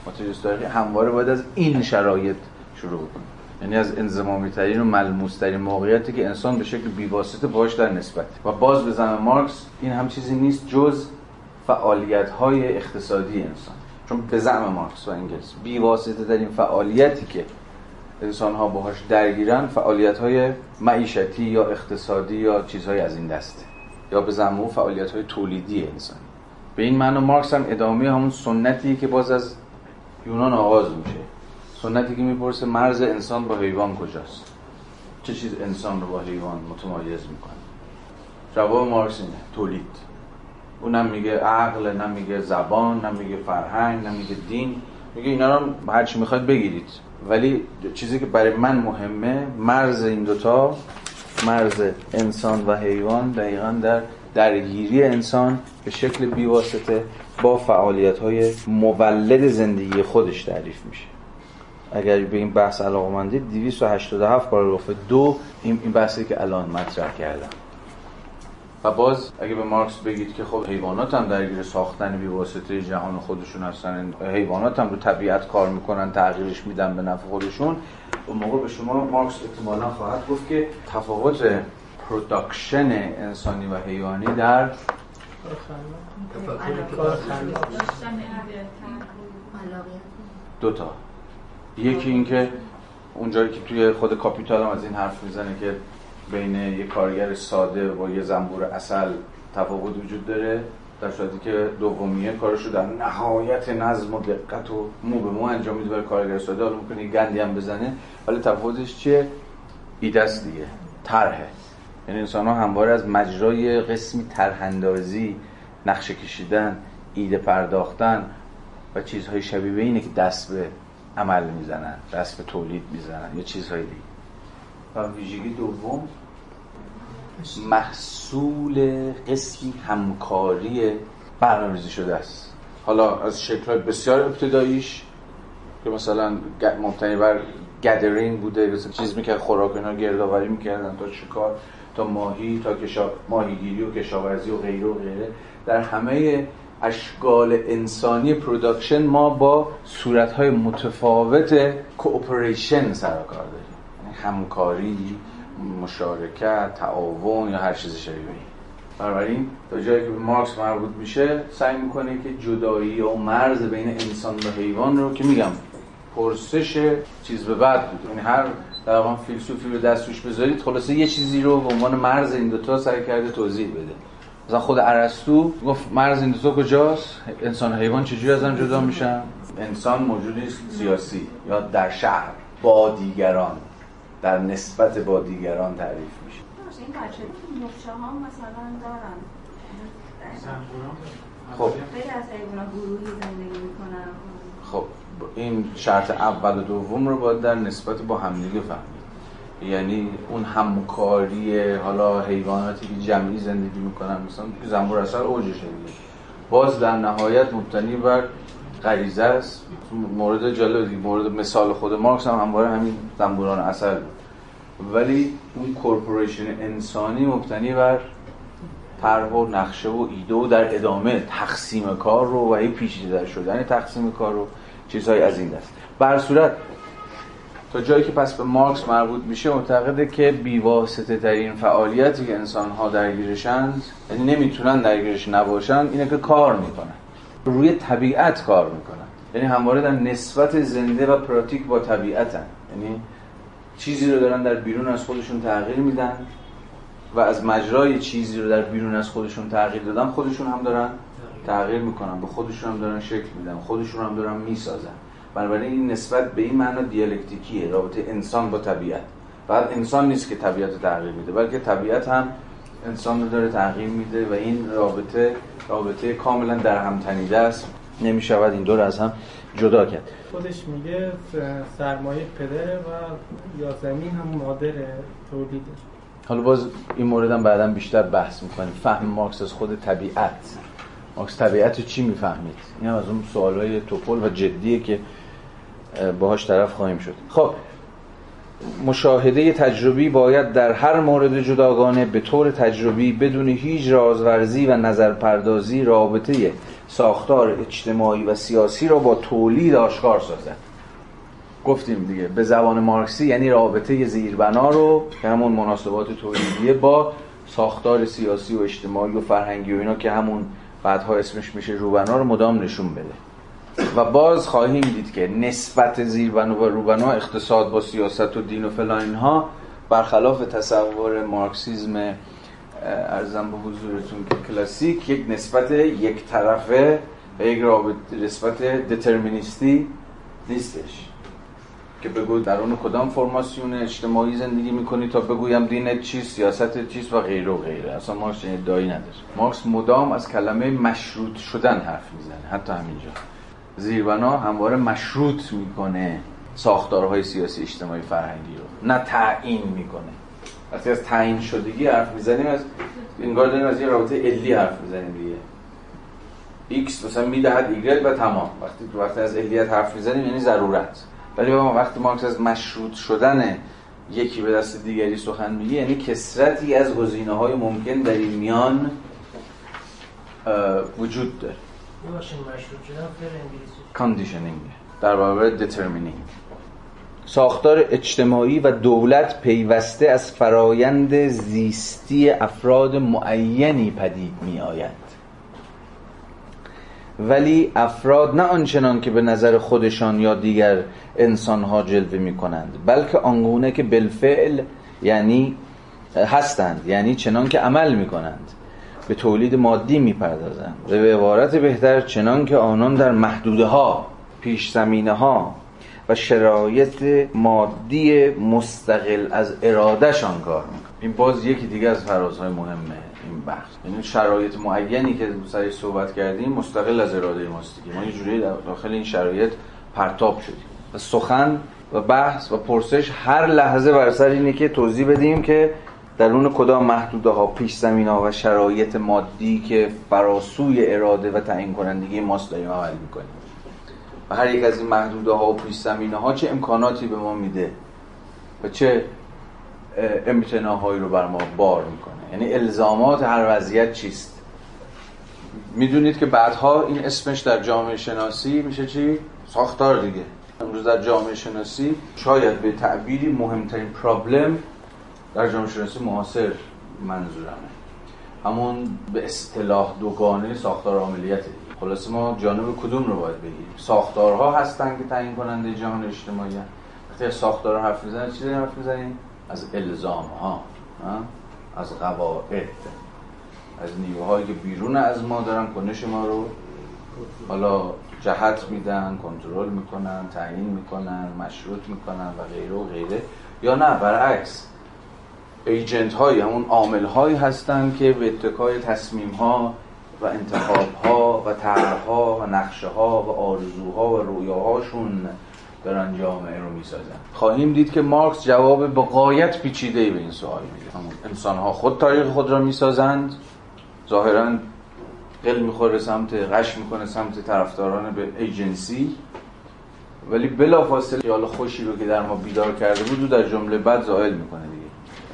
ماتریالیسم تاریخی همواره باید از این شرایط شروع کنه، یعنی از انضمامی ترین و ملموس ترین موقعیتی که انسان به شکل بی‌واسطه باهاش در نسبت. و باز به زعم مارکس این هم چیزی نیست جز فعالیت‌های اقتصادی انسان، چون به زعم مارکس و انگلس بی‌واسطه ترین فعالیتی که انسان‌ها باهاش درگیرن فعالیت‌های معیشتی یا اقتصادی یا چیزهای از این دسته، یا به زعم او فعالیت‌های تولیدی انسان. به این معنی مارکس هم ادامه همون سنتی که باز از یونان آغاز میشه، سنتی که میپرسه مرز انسان با حیوان کجاست؟ چه چیز انسان رو با حیوان متمایز میکنه؟ جواب مارکس اینه، تولید. اونم میگه عقل، نه میگه زبان، نه میگه فرهنگ، نه میگه دین، میگه اینا رو هر چی میخواید بگیرید، ولی چیزی که برای من مهمه مرز این دوتا، مرز انسان و حیوان، دقیقاً در درگیری انسان به شکل بیواسطه با فعالیت‌های مولد زندگی خودش تعریف میشه. اگر به این بحث علاقه‌مندید 287 پاراگراف 2 این بحثی که الان مطرح کردم. و باز اگه به مارکس بگید که خب حیوانات هم درگیر ساختن بیواسطه جهان خودشون هستن، حیوانات هم رو طبیعت کار میکنن، تغییرش میدن به نفع خودشون، اون موقع به شما مارکس احتمالاً خواهد گفت که تفاوت پروداکشن انسانی و حیوانی در دوتا، یکی این که اونجایی که توی خود کاپیتال هم از این حرف میزنه که بین یک کارگر ساده و یه زنبور عسل تفاوت وجود داره، در صورتی که دومیه کارشو در نهایت نظم و دقت و مو به مو انجام میده، برای کارگر ساده حالا میکنه گندی هم بزنه، ولی تفاوتش چیه؟ ایدست دیگه، طرحه. یعنی انسان ها همواره از مجرای قسمی طرح‌اندازی، نقشه کشیدن، ایده پرداختن و چیزهای شبیه به اینه که دست به عمل میزنن، دست به تولید میزنن یا چیزهای دیگه. و ویژگی دوم محصول قسمی همکاری برنامه‌ریزی شده است، حالا از شکل‌های بسیار ابتداییش که مثلا مبتنی بر گدرینگ بوده، مثلا چیز میکرد، خوراک اینا گردآوری میکردن، تا شکار، تا ماهی، تا ماهیگیری و کشاورزی و غیره و غیره. در همه اشکال انسانی پروداکشن ما با صورت‌های متفاوت کوپریشن سر و کار داریم، یعنی همکاری، مشارکت، تعاون یا هر چیز شبیه این. بنابراین تا جایی که به مارکس مربوط میشه سعی میکنه که جدایی و مرز بین انسان و حیوان رو که میگم پرسش چیز به بعد بود، یعنی هر در واقع فیلسوفی رو دستش بذارید خلاصه یه چیزی رو به عنوان مرز این دوتا سعی کرده توضیح بده. مثلا خود ارسطو گفت مرز این دوتا کجاست؟ انسان و حیوان چجوری از هم جدا میشن؟ انسان موجودی سیاسی یا در شهر با دیگران، در نسبت با دیگران تعریف میشه. این بچه نقشه ها مثلا دارن، خب خیلی از حیوانات گروهی زندگی میکنن. خب این شرط اول و دوم رو باید در نسبت با همدیگه فهمید، یعنی اون همکاری حالا حیواناتی که جمعی زندگی میکنن، مثلا زنبور عسل اوجشه دیگه، باز در نهایت مبتنی بر غریزه است. مورد جالب دیگه، مورد مثال خود مارکس هم همواره همین زنبوران عسل بود، ولی اون کورپوریشن انسانی مبتنی بر طرح و نقشه و ایده و در ادامه تقسیم کار رو و هی پیچیده‌تر شدن تقسیم کار رو چیزهای از این دست. به هر صورت تا جایی که پس به مارکس مربوط میشه معتقده که بیواسطه ترین فعالیتی که انسان‌ها درگیرشن، یعنی نمیتونن درگیرش نباشن، اینه که کار میکنن، روی طبیعت کار میکنن، یعنی همواره در نسبت زنده و پراتیک با طبیعتن، یعنی چیزی رو دارن در بیرون از خودشون تغییر میدن و از مجرای چیزی رو در بیرون از خودشون تغییر دادن خودشون هم دارن تغییر میکنن، به خودشون هم دارن شکل میدن، خودشون هم دارن میسازن. بنابراین این نسبت به این معنا دیالکتیکیه، رابطه انسان با طبیعت. فقط انسان نیست که طبیعت تغییر میده، بلکه طبیعت هم انسان رو داره تغییر میده و این رابطه کاملا در هم تنیده است، نمیشود این دو رو از هم جدا کرد. خودش میگه سرمایه پدره و یا زمین هم مادر تولیده. حالا باز این موردم بعداً بیشتر بحث میکنیم، فهم مارکس از خود طبیعت، مارکس طبیعت رو چی میفهمید؟ این هم از اون سوالهای توپل و جدیه که باهاش طرف خواهیم شد. خب مشاهده تجربی باید در هر مورد جداگانه به طور تجربی بدون هیچ رازورزی و نظرپردازی رابطه ساختار اجتماعی و سیاسی را با تولید آشکار سازد. گفتیم دیگه به زبان مارکسی یعنی رابطه زیربنا رو که همون مناسبات تولیدیه با ساختار سیاسی و اجتماعی و فرهنگی و اینا که همون بعدها اسمش میشه روبنا رو مدام نشون بده. و باز خواهیم دید که نسبت زیربنا و روبنا، اقتصاد با سیاست و دین و فلان اینها، برخلاف تصور مارکسیزم ارزم به حضورتون که کلاسیک، یک نسبت یک طرفه و یک رابطه نسبت دترمینیستی نیستش که بگو درون کدام فرماسیون اجتماعی زندگی میکنی تا بگویم دینت چیست، سیاستت چیست و غیره و غیره. اصلا مارکس چنین ادعایی نداره. مارکس مدام از کلمه مشروط شدن حرف میزنه، حتی همینجا زیربنا همواره مشروط میکنه ساختارهای سیاسی اجتماعی فرهنگی رو، نه تعیین میکنه. وقتی از تعیین شدگی حرف میزنیم، از انگار داریم از یه رابطه علی حرف میزنیم دیگه. ایکس مثلا میدهد ایگرگ و تمام. وقتی از علیت حرف میزنیم یعنی ضرورت. ولی وقتی مارکس از مشروط شدن یکی به دست دیگری سخن میگه، یعنی کثرتی از گزینه‌های ممکن در این میان وجود داره. ماشین مشروط شدن فعل انگلیسی کاندیشنینگ در برابر دترمینینگ. ساختار اجتماعی و دولت پیوسته از فرایند زیستی افراد معینی پدید می آید، ولی افراد نه آنچنان که به نظر خودشان یا دیگر انسانها جلوه می کنند، بلکه آنگونه که بالفعل یعنی هستند، یعنی چنان که عمل می کنند، به تولید مادی می پردازند. به عبارت بهتر چنان که آنان در محدوده ها، پیش زمینه ها و شرایط مادی مستقل از ارادهشان کار میکنه. این باز یکی دیگه از فرازهای مهمه این بخش، یعنی شرایط معینی که سرش صحبت کردیم مستقل از اراده ماست دیگه. ما یه جوری داخل این شرایط پرتاب شدیم و سخن و بحث و پرسش هر لحظه بر سر اینه که توضیح بدیم که درون کدام محدوده ها، پیش زمینه ها و شرایط مادی که فراسوی اراده و تعیین کنندگی ماست داریم عمل میکنیم. هر یک از این محدوده‌ها و پیش زمینه‌ها چه امکاناتی به ما میده و چه امتناع‌هایی رو بر ما بار میکنه، یعنی الزامات هر وضعیت چیست. میدونید که بعدها این اسمش در جامعه شناسی میشه چی؟ ساختار دیگه. امروز در جامعه شناسی شاید به تعبیری مهمترین پرابلم در جامعه شناسی معاصر منظورمه همون به اصطلاح دوگانه ساختار عاملیته. خلاصه ما جانب کدوم رو باید بگیریم؟ ساختارها هستن که تعیین کننده جهان اجتماعی هستن. وقتی از ساختارها حرف میزنیم چی داریم حرف میزنیم؟ از الزامها، از قواعد، از نیروهایی که بیرون از ما دارن کنش ما رو حالا جهت میدن، کنترل میکنن، تعیین میکنن، مشروط میکنن و غیره و غیره. یا نه برعکس، ایجنت هایی، همون عامل هایی هستن که به اتکای تصمیم ها و انتخاب‌ها و طرح‌ها و نقشه‌ها و آرزوها و رویاهاشون دارن جامعه رو می‌سازن. خواهیم دید که مارکس جواب با غایت پیچیده‌ای به این سوال میده. انسان‌ها خود تاریخ خود را می‌سازند، ظاهراً قل می‌خوره سمت غش می‌کنه سمت طرفداران به ایجنسی، ولی بلافاصله خیال خوشی رو که در ما بیدار کرده بود در جمله بعد زائل می‌کنه دیگه.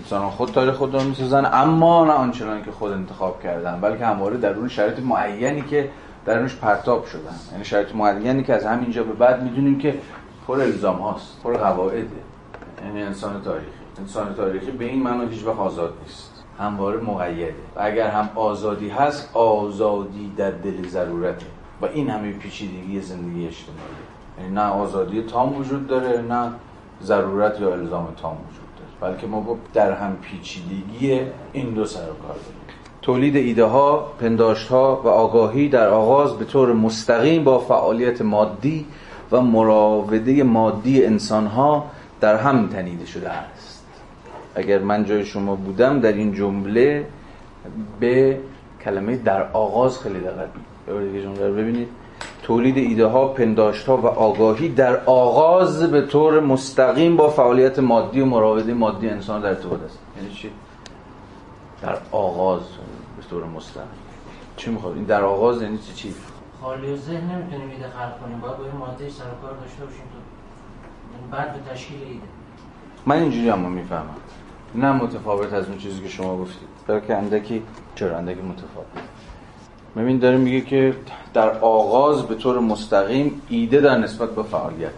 انسان‌ها خود تاریخ خود را می‌سازند، اما نه آنچنان که خود انتخاب کردن، بلکه همواره درون شرایط معینی که درونش پرتاب شدن، یعنی شرایط معینی که از همینجا به بعد می‌دونیم که پر الزام هاست، پر قواعده. یعنی انسان تاریخی به این معنی هیچ وقت آزاد نیست، همواره مقیده و اگر هم آزادی هست، آزادی در دل ضرورته و این همه پیچیدگی زندگی اجتماعی. یعنی نه آزادی تام وجود داره، نه ضرورت یا الزام تام وجود، بلکه ما با در هم پیچیدگی این دو سر و کار داریم. تولید ایده ها، پنداشت ها و آگاهی در آغاز به طور مستقیم با فعالیت مادی و مراوده مادی انسانها در هم تنیده شده است. اگر من جای شما بودم در این جمله به کلمه در آغاز خیلی دقت می‌کنم. ببینید تولید ایده ها، پنداشت ها و آگاهی در آغاز به طور مستقیم با فعالیت مادی و مراوده مادی انسان در ارتباط است. یعنی چی؟ در آغاز به طور مستقیم. چی می‌خواد؟ این در آغاز یعنی چی؟ خالی از ذهن نمی‌تونیم ایده خلق کنیم. باید با این ماده سر و کار داشته باشیم تا بعد به تشکیل ایده. من اینجوری هم می‌فهمم. نه متفاوت از اون چیزی که شما گفتید. بلکه اندکی متفاوت. ببین داره میگه که در آغاز به طور مستقیم ایده در نسبت به فعالیت،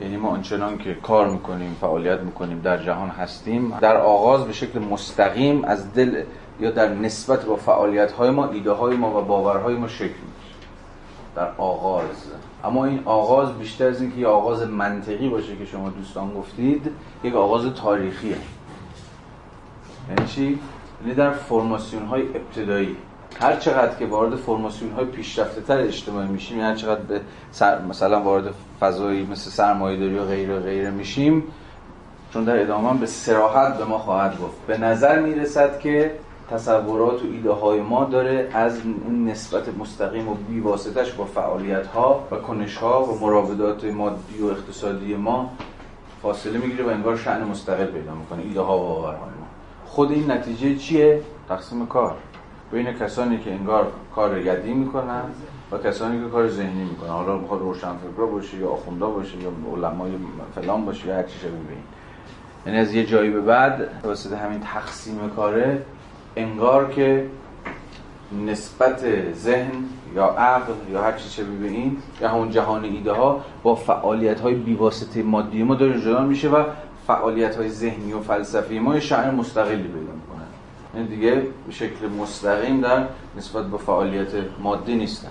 یعنی ما آنچنان که کار میکنیم، فعالیت میکنیم، در جهان هستیم، در آغاز به شکل مستقیم از دل یا در نسبت با فعالیت‌های ما، ایده‌های ما و باورهای ما شکل میشه در آغاز. اما این آغاز بیشتر از اینکه یک آغاز منطقی باشه که شما دوستان گفتید، یک آغاز تاریخیه. یعنی چی؟ یعنی در فرماسیون‌های ابتدایی، هر چقدر که وارد فرماسیون‌های پیشرفته‌تر اجتماعی میشیم، یعنی هر چقدر به مثلا وارد فضایی مثل سرمایه‌داری و غیره میشیم، چون در ادامه به صراحت به ما خواهد گفت، به نظر میرسد که تصورات و ایده‌های ما داره از اون نسبت مستقیم و بی‌واسطه‌اش با فعالیت‌ها و کنش‌ها و مراودات مادی و اقتصادی ما فاصله می‌گیره و انگار شأن مستقل پیدا می‌کنه ایده‌ها و باورها. خود این نتیجه چیه؟ تقسیم کار بین کسانی که انگار کار یدی میکنن و کسانی که کار ذهنی میکنن. حالا میخواد روشنفکر باشه یا آخونده باشه یا علمای فلان باشه یا هر چیزی ببین. یعنی از یه جایی به بعد توسط همین تقسیم کاره انگار که نسبت ذهن یا عقل یا هر چیزی ببین یا همون جهان ایده ها با فعالیت های بی واسطه مادی ما داره جدا میشه و فعالیت‌های ذهنی و فلسفی ما شأن مستقلی پیدا می‌کنن. این دیگه به شکل مستقیم در نسبت به فعالیت مادی نیستن.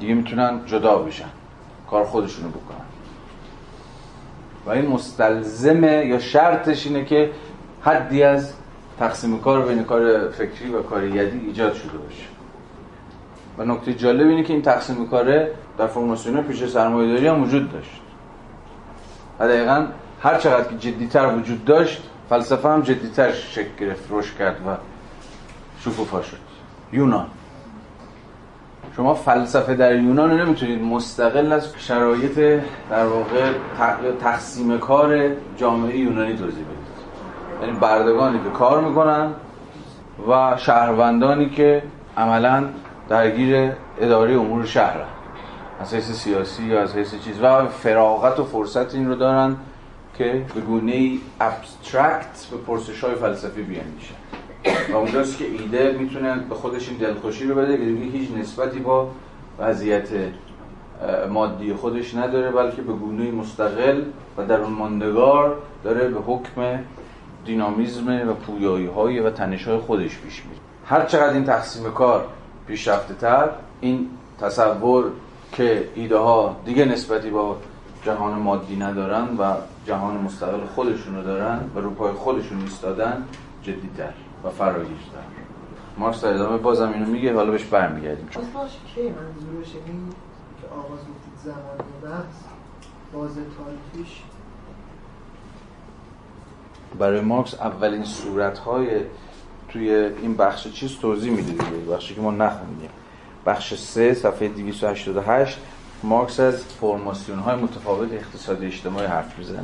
دیگه میتونن جدا بشن، کار خودشونو بکنن. و این مستلزمه یا شرطش اینه که حدی از تقسیم کار بین کار فکری و کار یدی ایجاد شده باشه. و نکته جالب اینه که این تقسیم کار در فرماسیون پیش سرمایه‌داری هم وجود داشت. و دقیقاً هر چقدر که جدی‌تر وجود داشت، فلسفه هم جدی‌تر شکل گرفت، رشد کرد و شکوفا شد. یونان، شما فلسفه در یونان رو نمیتونید مستقل از شرایط در واقع تقسیم کار جامعه یونانی توضیح بدید. یعنی بردگانی که کار میکنن و شهروندانی که عملاً درگیر اداره امور شهرن از حیث سیاسی یا از حیث چیز، و فراغت و فرصت این رو دارن که به گونه‌ای ابسترکت به پرسش‌های فلسفی بیاندیشن. و اونجاست که ایده میتونه به خودش این دلخوشی رو بده که دیگه هیچ نسبتی با وضعیت مادی خودش نداره، بلکه به گونه‌ای مستقل و در اون ماندگار داره به حکم دینامیزم و پویایی‌های و تنش‌های خودش پیش میره. هر چقدر این تقسیم کار پیشرفته‌تر، این تصور که ایده‌ها دیگه نسبتی با جهان مادی ندارن و جهان مستقل خودشونو دارن و روپای خودشون ایستادن، جدی‌تر و فراگیرتر. مارکس در ادامه بازم اینو میگه، حالا بهش برمیگردیم. باز باشه که منظورش این که آغاز گفتید زمان بحث باز تاریخیش برای مارکس اولین صورت‌های توی این بخش چیز توضیح میده دیگه، بخشی که ما نخوندیم. بخش 3 صفحه 288 مارکس از فرماسیون‌های متفاوت اقتصادی اجتماعی حرف می‌زنه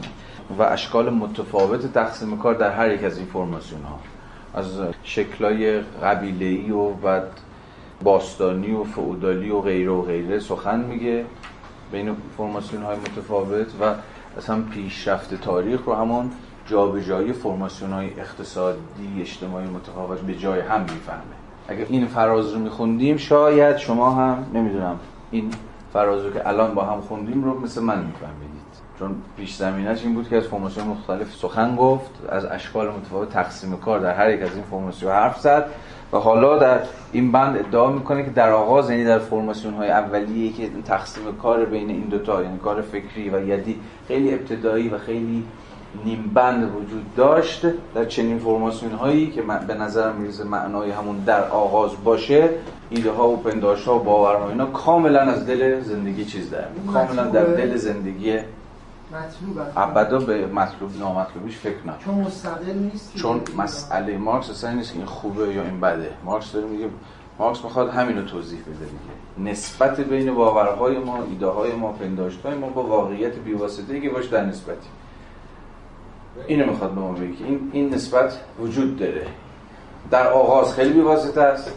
و اشکال متفاوت تقسیم کار در هر یک از این فرماسیون‌ها، از شکل‌های قبیله‌ای و بعد باستانی و فئودالی و غیره سخن میگه بین فرماسیون‌های متفاوت و اصلا پیشرفت تاریخ رو همون جابجایی فرماسیون‌های اقتصادی اجتماعی متفاوت به جای هم می‌فهمه. اگر این فراز رو می‌خوندیم شاید شما هم نمی‌دونم این فرازو که الان با هم خوندیم رو مثل من میفهمیدید، چون پیش زمینه‌اش این بود که از فرماسیون مختلف سخن گفت، از اشکال متفاوت تقسیم کار در هر یک از این فرماسیون حرف زد و حالا در این بند ادعا میکنه که در آغاز، یعنی در فرماسیون‌های اولیه‌ای که تقسیم کار بین این دوتا، یعنی کار فکری و یدی، خیلی ابتدایی و خیلی نیمبند وجود داشت در چنین فرماسیون هایی که به نظر میرسه معنای همون در آغاز باشه، ایده ها و پنداش ها و باورها اینا کاملا از دل زندگی چیز در میاد، کاملا در دل زندگی مطلوب، ابدا به مطلوب نامطلوبیش فکر نکن، چون مستقل نیست، چون مسئله مارکس اصلا نیست که این خوبه یا این بده. مارکس داره میگه، مارکس میخواد همین رو توضیح بده دیگه، نسبت بین باورهای ما، ایده های ما، پنداشت‌های ما با واقعیت بی‌واسطه‌ای که باش در نسبتی، اینو میخواد به ما بگه که این نسبت وجود داره. در آغاز خیلی بی‌واسطه است،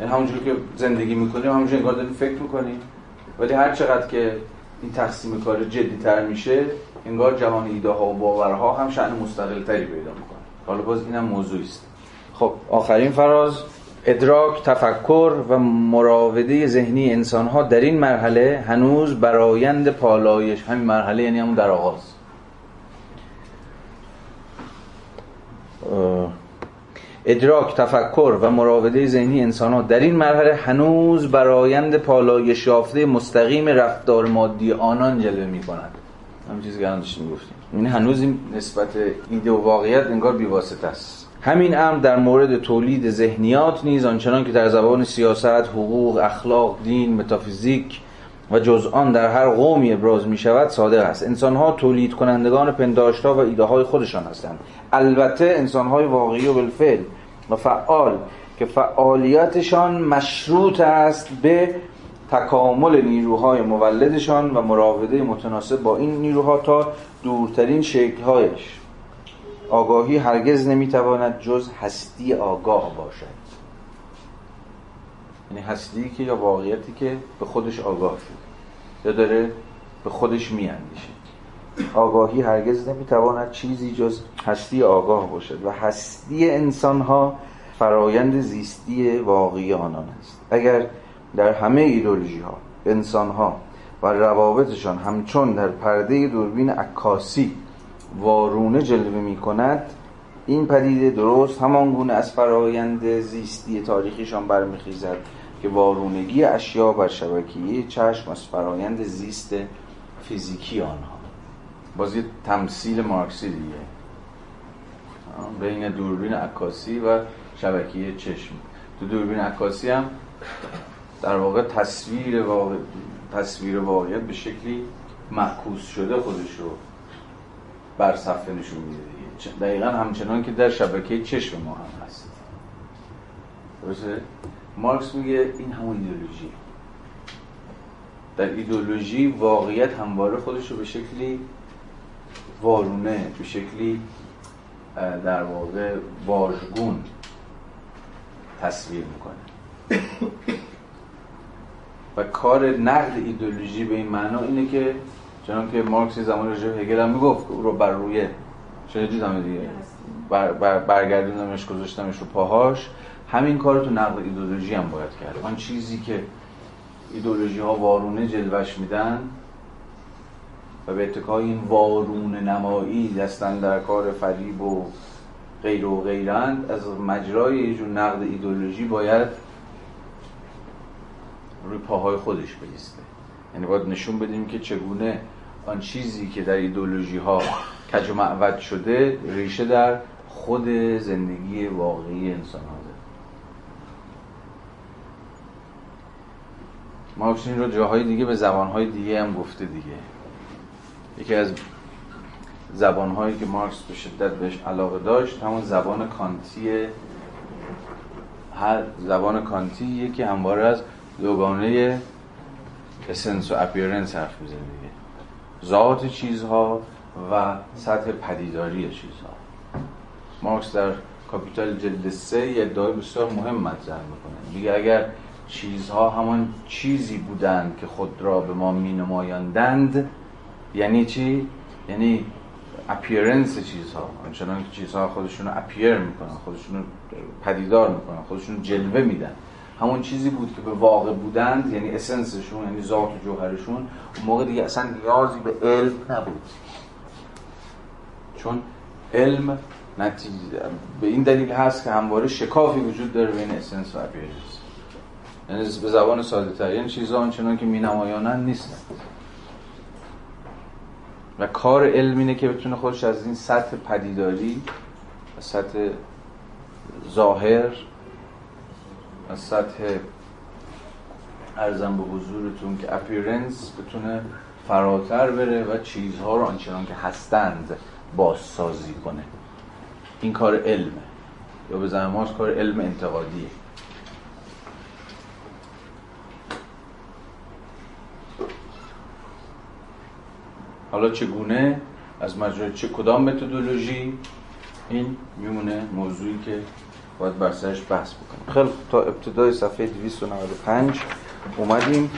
یعنی همونجوری که زندگی میکنیم همونجوری انگار داریم فکر میکنیم، ولی هر چقدر که این تقسیم کار جدی‌تر میشه انگار جهان ایده‌ها و باورها هم شأن مستقل‌تری پیدا میکنه. حالا باز اینم موضوعی است. خب آخرین فراز، ادراک، تفکر و مراوده ذهنی انسان‌ها در این مرحله هنوز برایند پالایش، همین مرحله یعنی همون در آغاز، ادراک، تفکر و مراوده ذهنی انسان‌ها در این مرحله هنوز برایند پالایش یافته مستقیم رفتار مادی آنان جلوه می‌کند. همین چیزی که الان داشتیم گفتیم، یعنی هنوز این نسبت ایده و واقعیت انگار بی‌واسطه است. همین امر در مورد تولید ذهنیات نیز آنچنان که در زبان سیاست، حقوق، اخلاق، دین، متافیزیک و جز آن در هر قومی ابراز می شود صادق است. انسان‌ها تولید کنندگان پنداشت‌ها و ایده‌های خودشان هستند، البته انسان‌های واقعی و بالفعل و فعال که فعالیتشان مشروط است به تکامل نیروهای مولدشان و مراوده متناسب با این نیروها تا دورترین شکل‌هایش. آگاهی هرگز نمیتواند جز هستی آگاه باشد، یعنی هستی که یا واقعیتی که به خودش آگاه شده یا داره به خودش میاندیشه. آگاهی هرگز نمیتواند چیزی جز هستی آگاه باشد و هستی انسانها فرایند زیستی واقعی آنان است. اگر در همه ایدئولوژی ها، انسانها و روابطشان همچون در پرده دوربین عکاسی وارونه جلوه می کند، این پدیده درست همانگونه از فرایند زیستی تاریخیشان برمیخیزد که وارونگی اشیا بر شبکیه چشم از فرایند زیست فیزیکی آنها. باز یه تمثیل مارکسی دیگه بین دوربین عکاسی و شبکیه چشم. تو دوربین عکاسی هم در واقع تصویر واقعیت به شکلی معکوس شده خودش رو بر صفحه نشون میده دیگه، دقیقاً همچنان که در شبکه چشم ما هم هست. درسته؟ مارکس میگه این همون ایدئولوژی، در ایدئولوژی واقعیت همواره خودش رو به شکلی وارونه، به شکلی در واقع واژگون تصویر میکنه و کار نقد ایدئولوژی به این معنا اینه که چون که مارکس زمان رژه هگل هم میگفت او رو بر روی شدیدم دیگه برگردوندمش، گذاشتمش رو پاهاش. همین کار رو تو نقد ایدئولوژی هم باید کرد. آن چیزی که ایدئولوژی ها وارونه جلوش میدن و به اتکای این وارونه نمایی دستن در کار فریب و غیر و غیرند، از مجرای یه جور نقد ایدئولوژی باید روی پاهای خودش بایسته. یعنی باید نشون بدیم که چگونه آن چیزی که در ایدئولوژی ها کج و معوج شده ریشه در خود زندگی واقعی انسان ها داره. مارکس این رو جاهای دیگه به زبانهای دیگه هم گفته دیگه. یکی از زبانهایی که مارکس به شدت بهش علاقه داشت همون زبان کانتیه. هر زبان کانتیه که همواره از دوگانه اسنس و اپیرنس حرف میزنه دیگه، ذات چیزها و سطح پدیداری چیزها. مارکس در کاپیتال جلد 3 یه ادعای بسیار مهم مطرح میکنه، میگه اگر چیزها همان چیزی بودند که خود را به ما مینمایاندند، یعنی چی؟ یعنی اپیرنس چیزها، آنچنان که چیزها خودشونو اپیر میکنن، خودشونو پدیدار میکنن، خودشونو جلوه میدن، همون چیزی بود که به واقع بودند، یعنی اسنسشون، یعنی ذات و جوهرشون، اون موقع دیگه اصلا نیازی به علم نبود، چون علم نتیجه به این دلیل هست که همواره شکافی وجود داره بین اسنس و اپیرنس. یعنی به زبان ساده تر یعنی چیزها آنچنان که می نمایانند نیستند. و کار علم اینه که بتونه خودش از این سطح پدیداری، از سطح ظاهر، از سطح عرضم به حضورتون که اپیرنس بتونه فراتر بره و چیزها رو آنچنان که هستند بازسازی کنه. این کار علمه، یا به زعم هاش کار علم انتقادیه. حالا چگونه؟ از مجرد چه کدام متدولوژی؟ این میمونه موضوعی که باید بر سرش بحث بکنیم. خیلی تا ابتدای صفحه 295 اومدیم.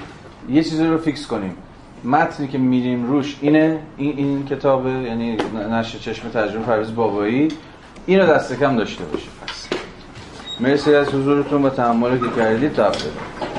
یه چیزی رو فیکس کنیم. متنی که میریم روش اینه، این کتابه، یعنی نشر چشم ترجمه پرویز بابایی. اینو دست کم داشته باشه. پس مرسی از حضورتون و تحملی که کردید.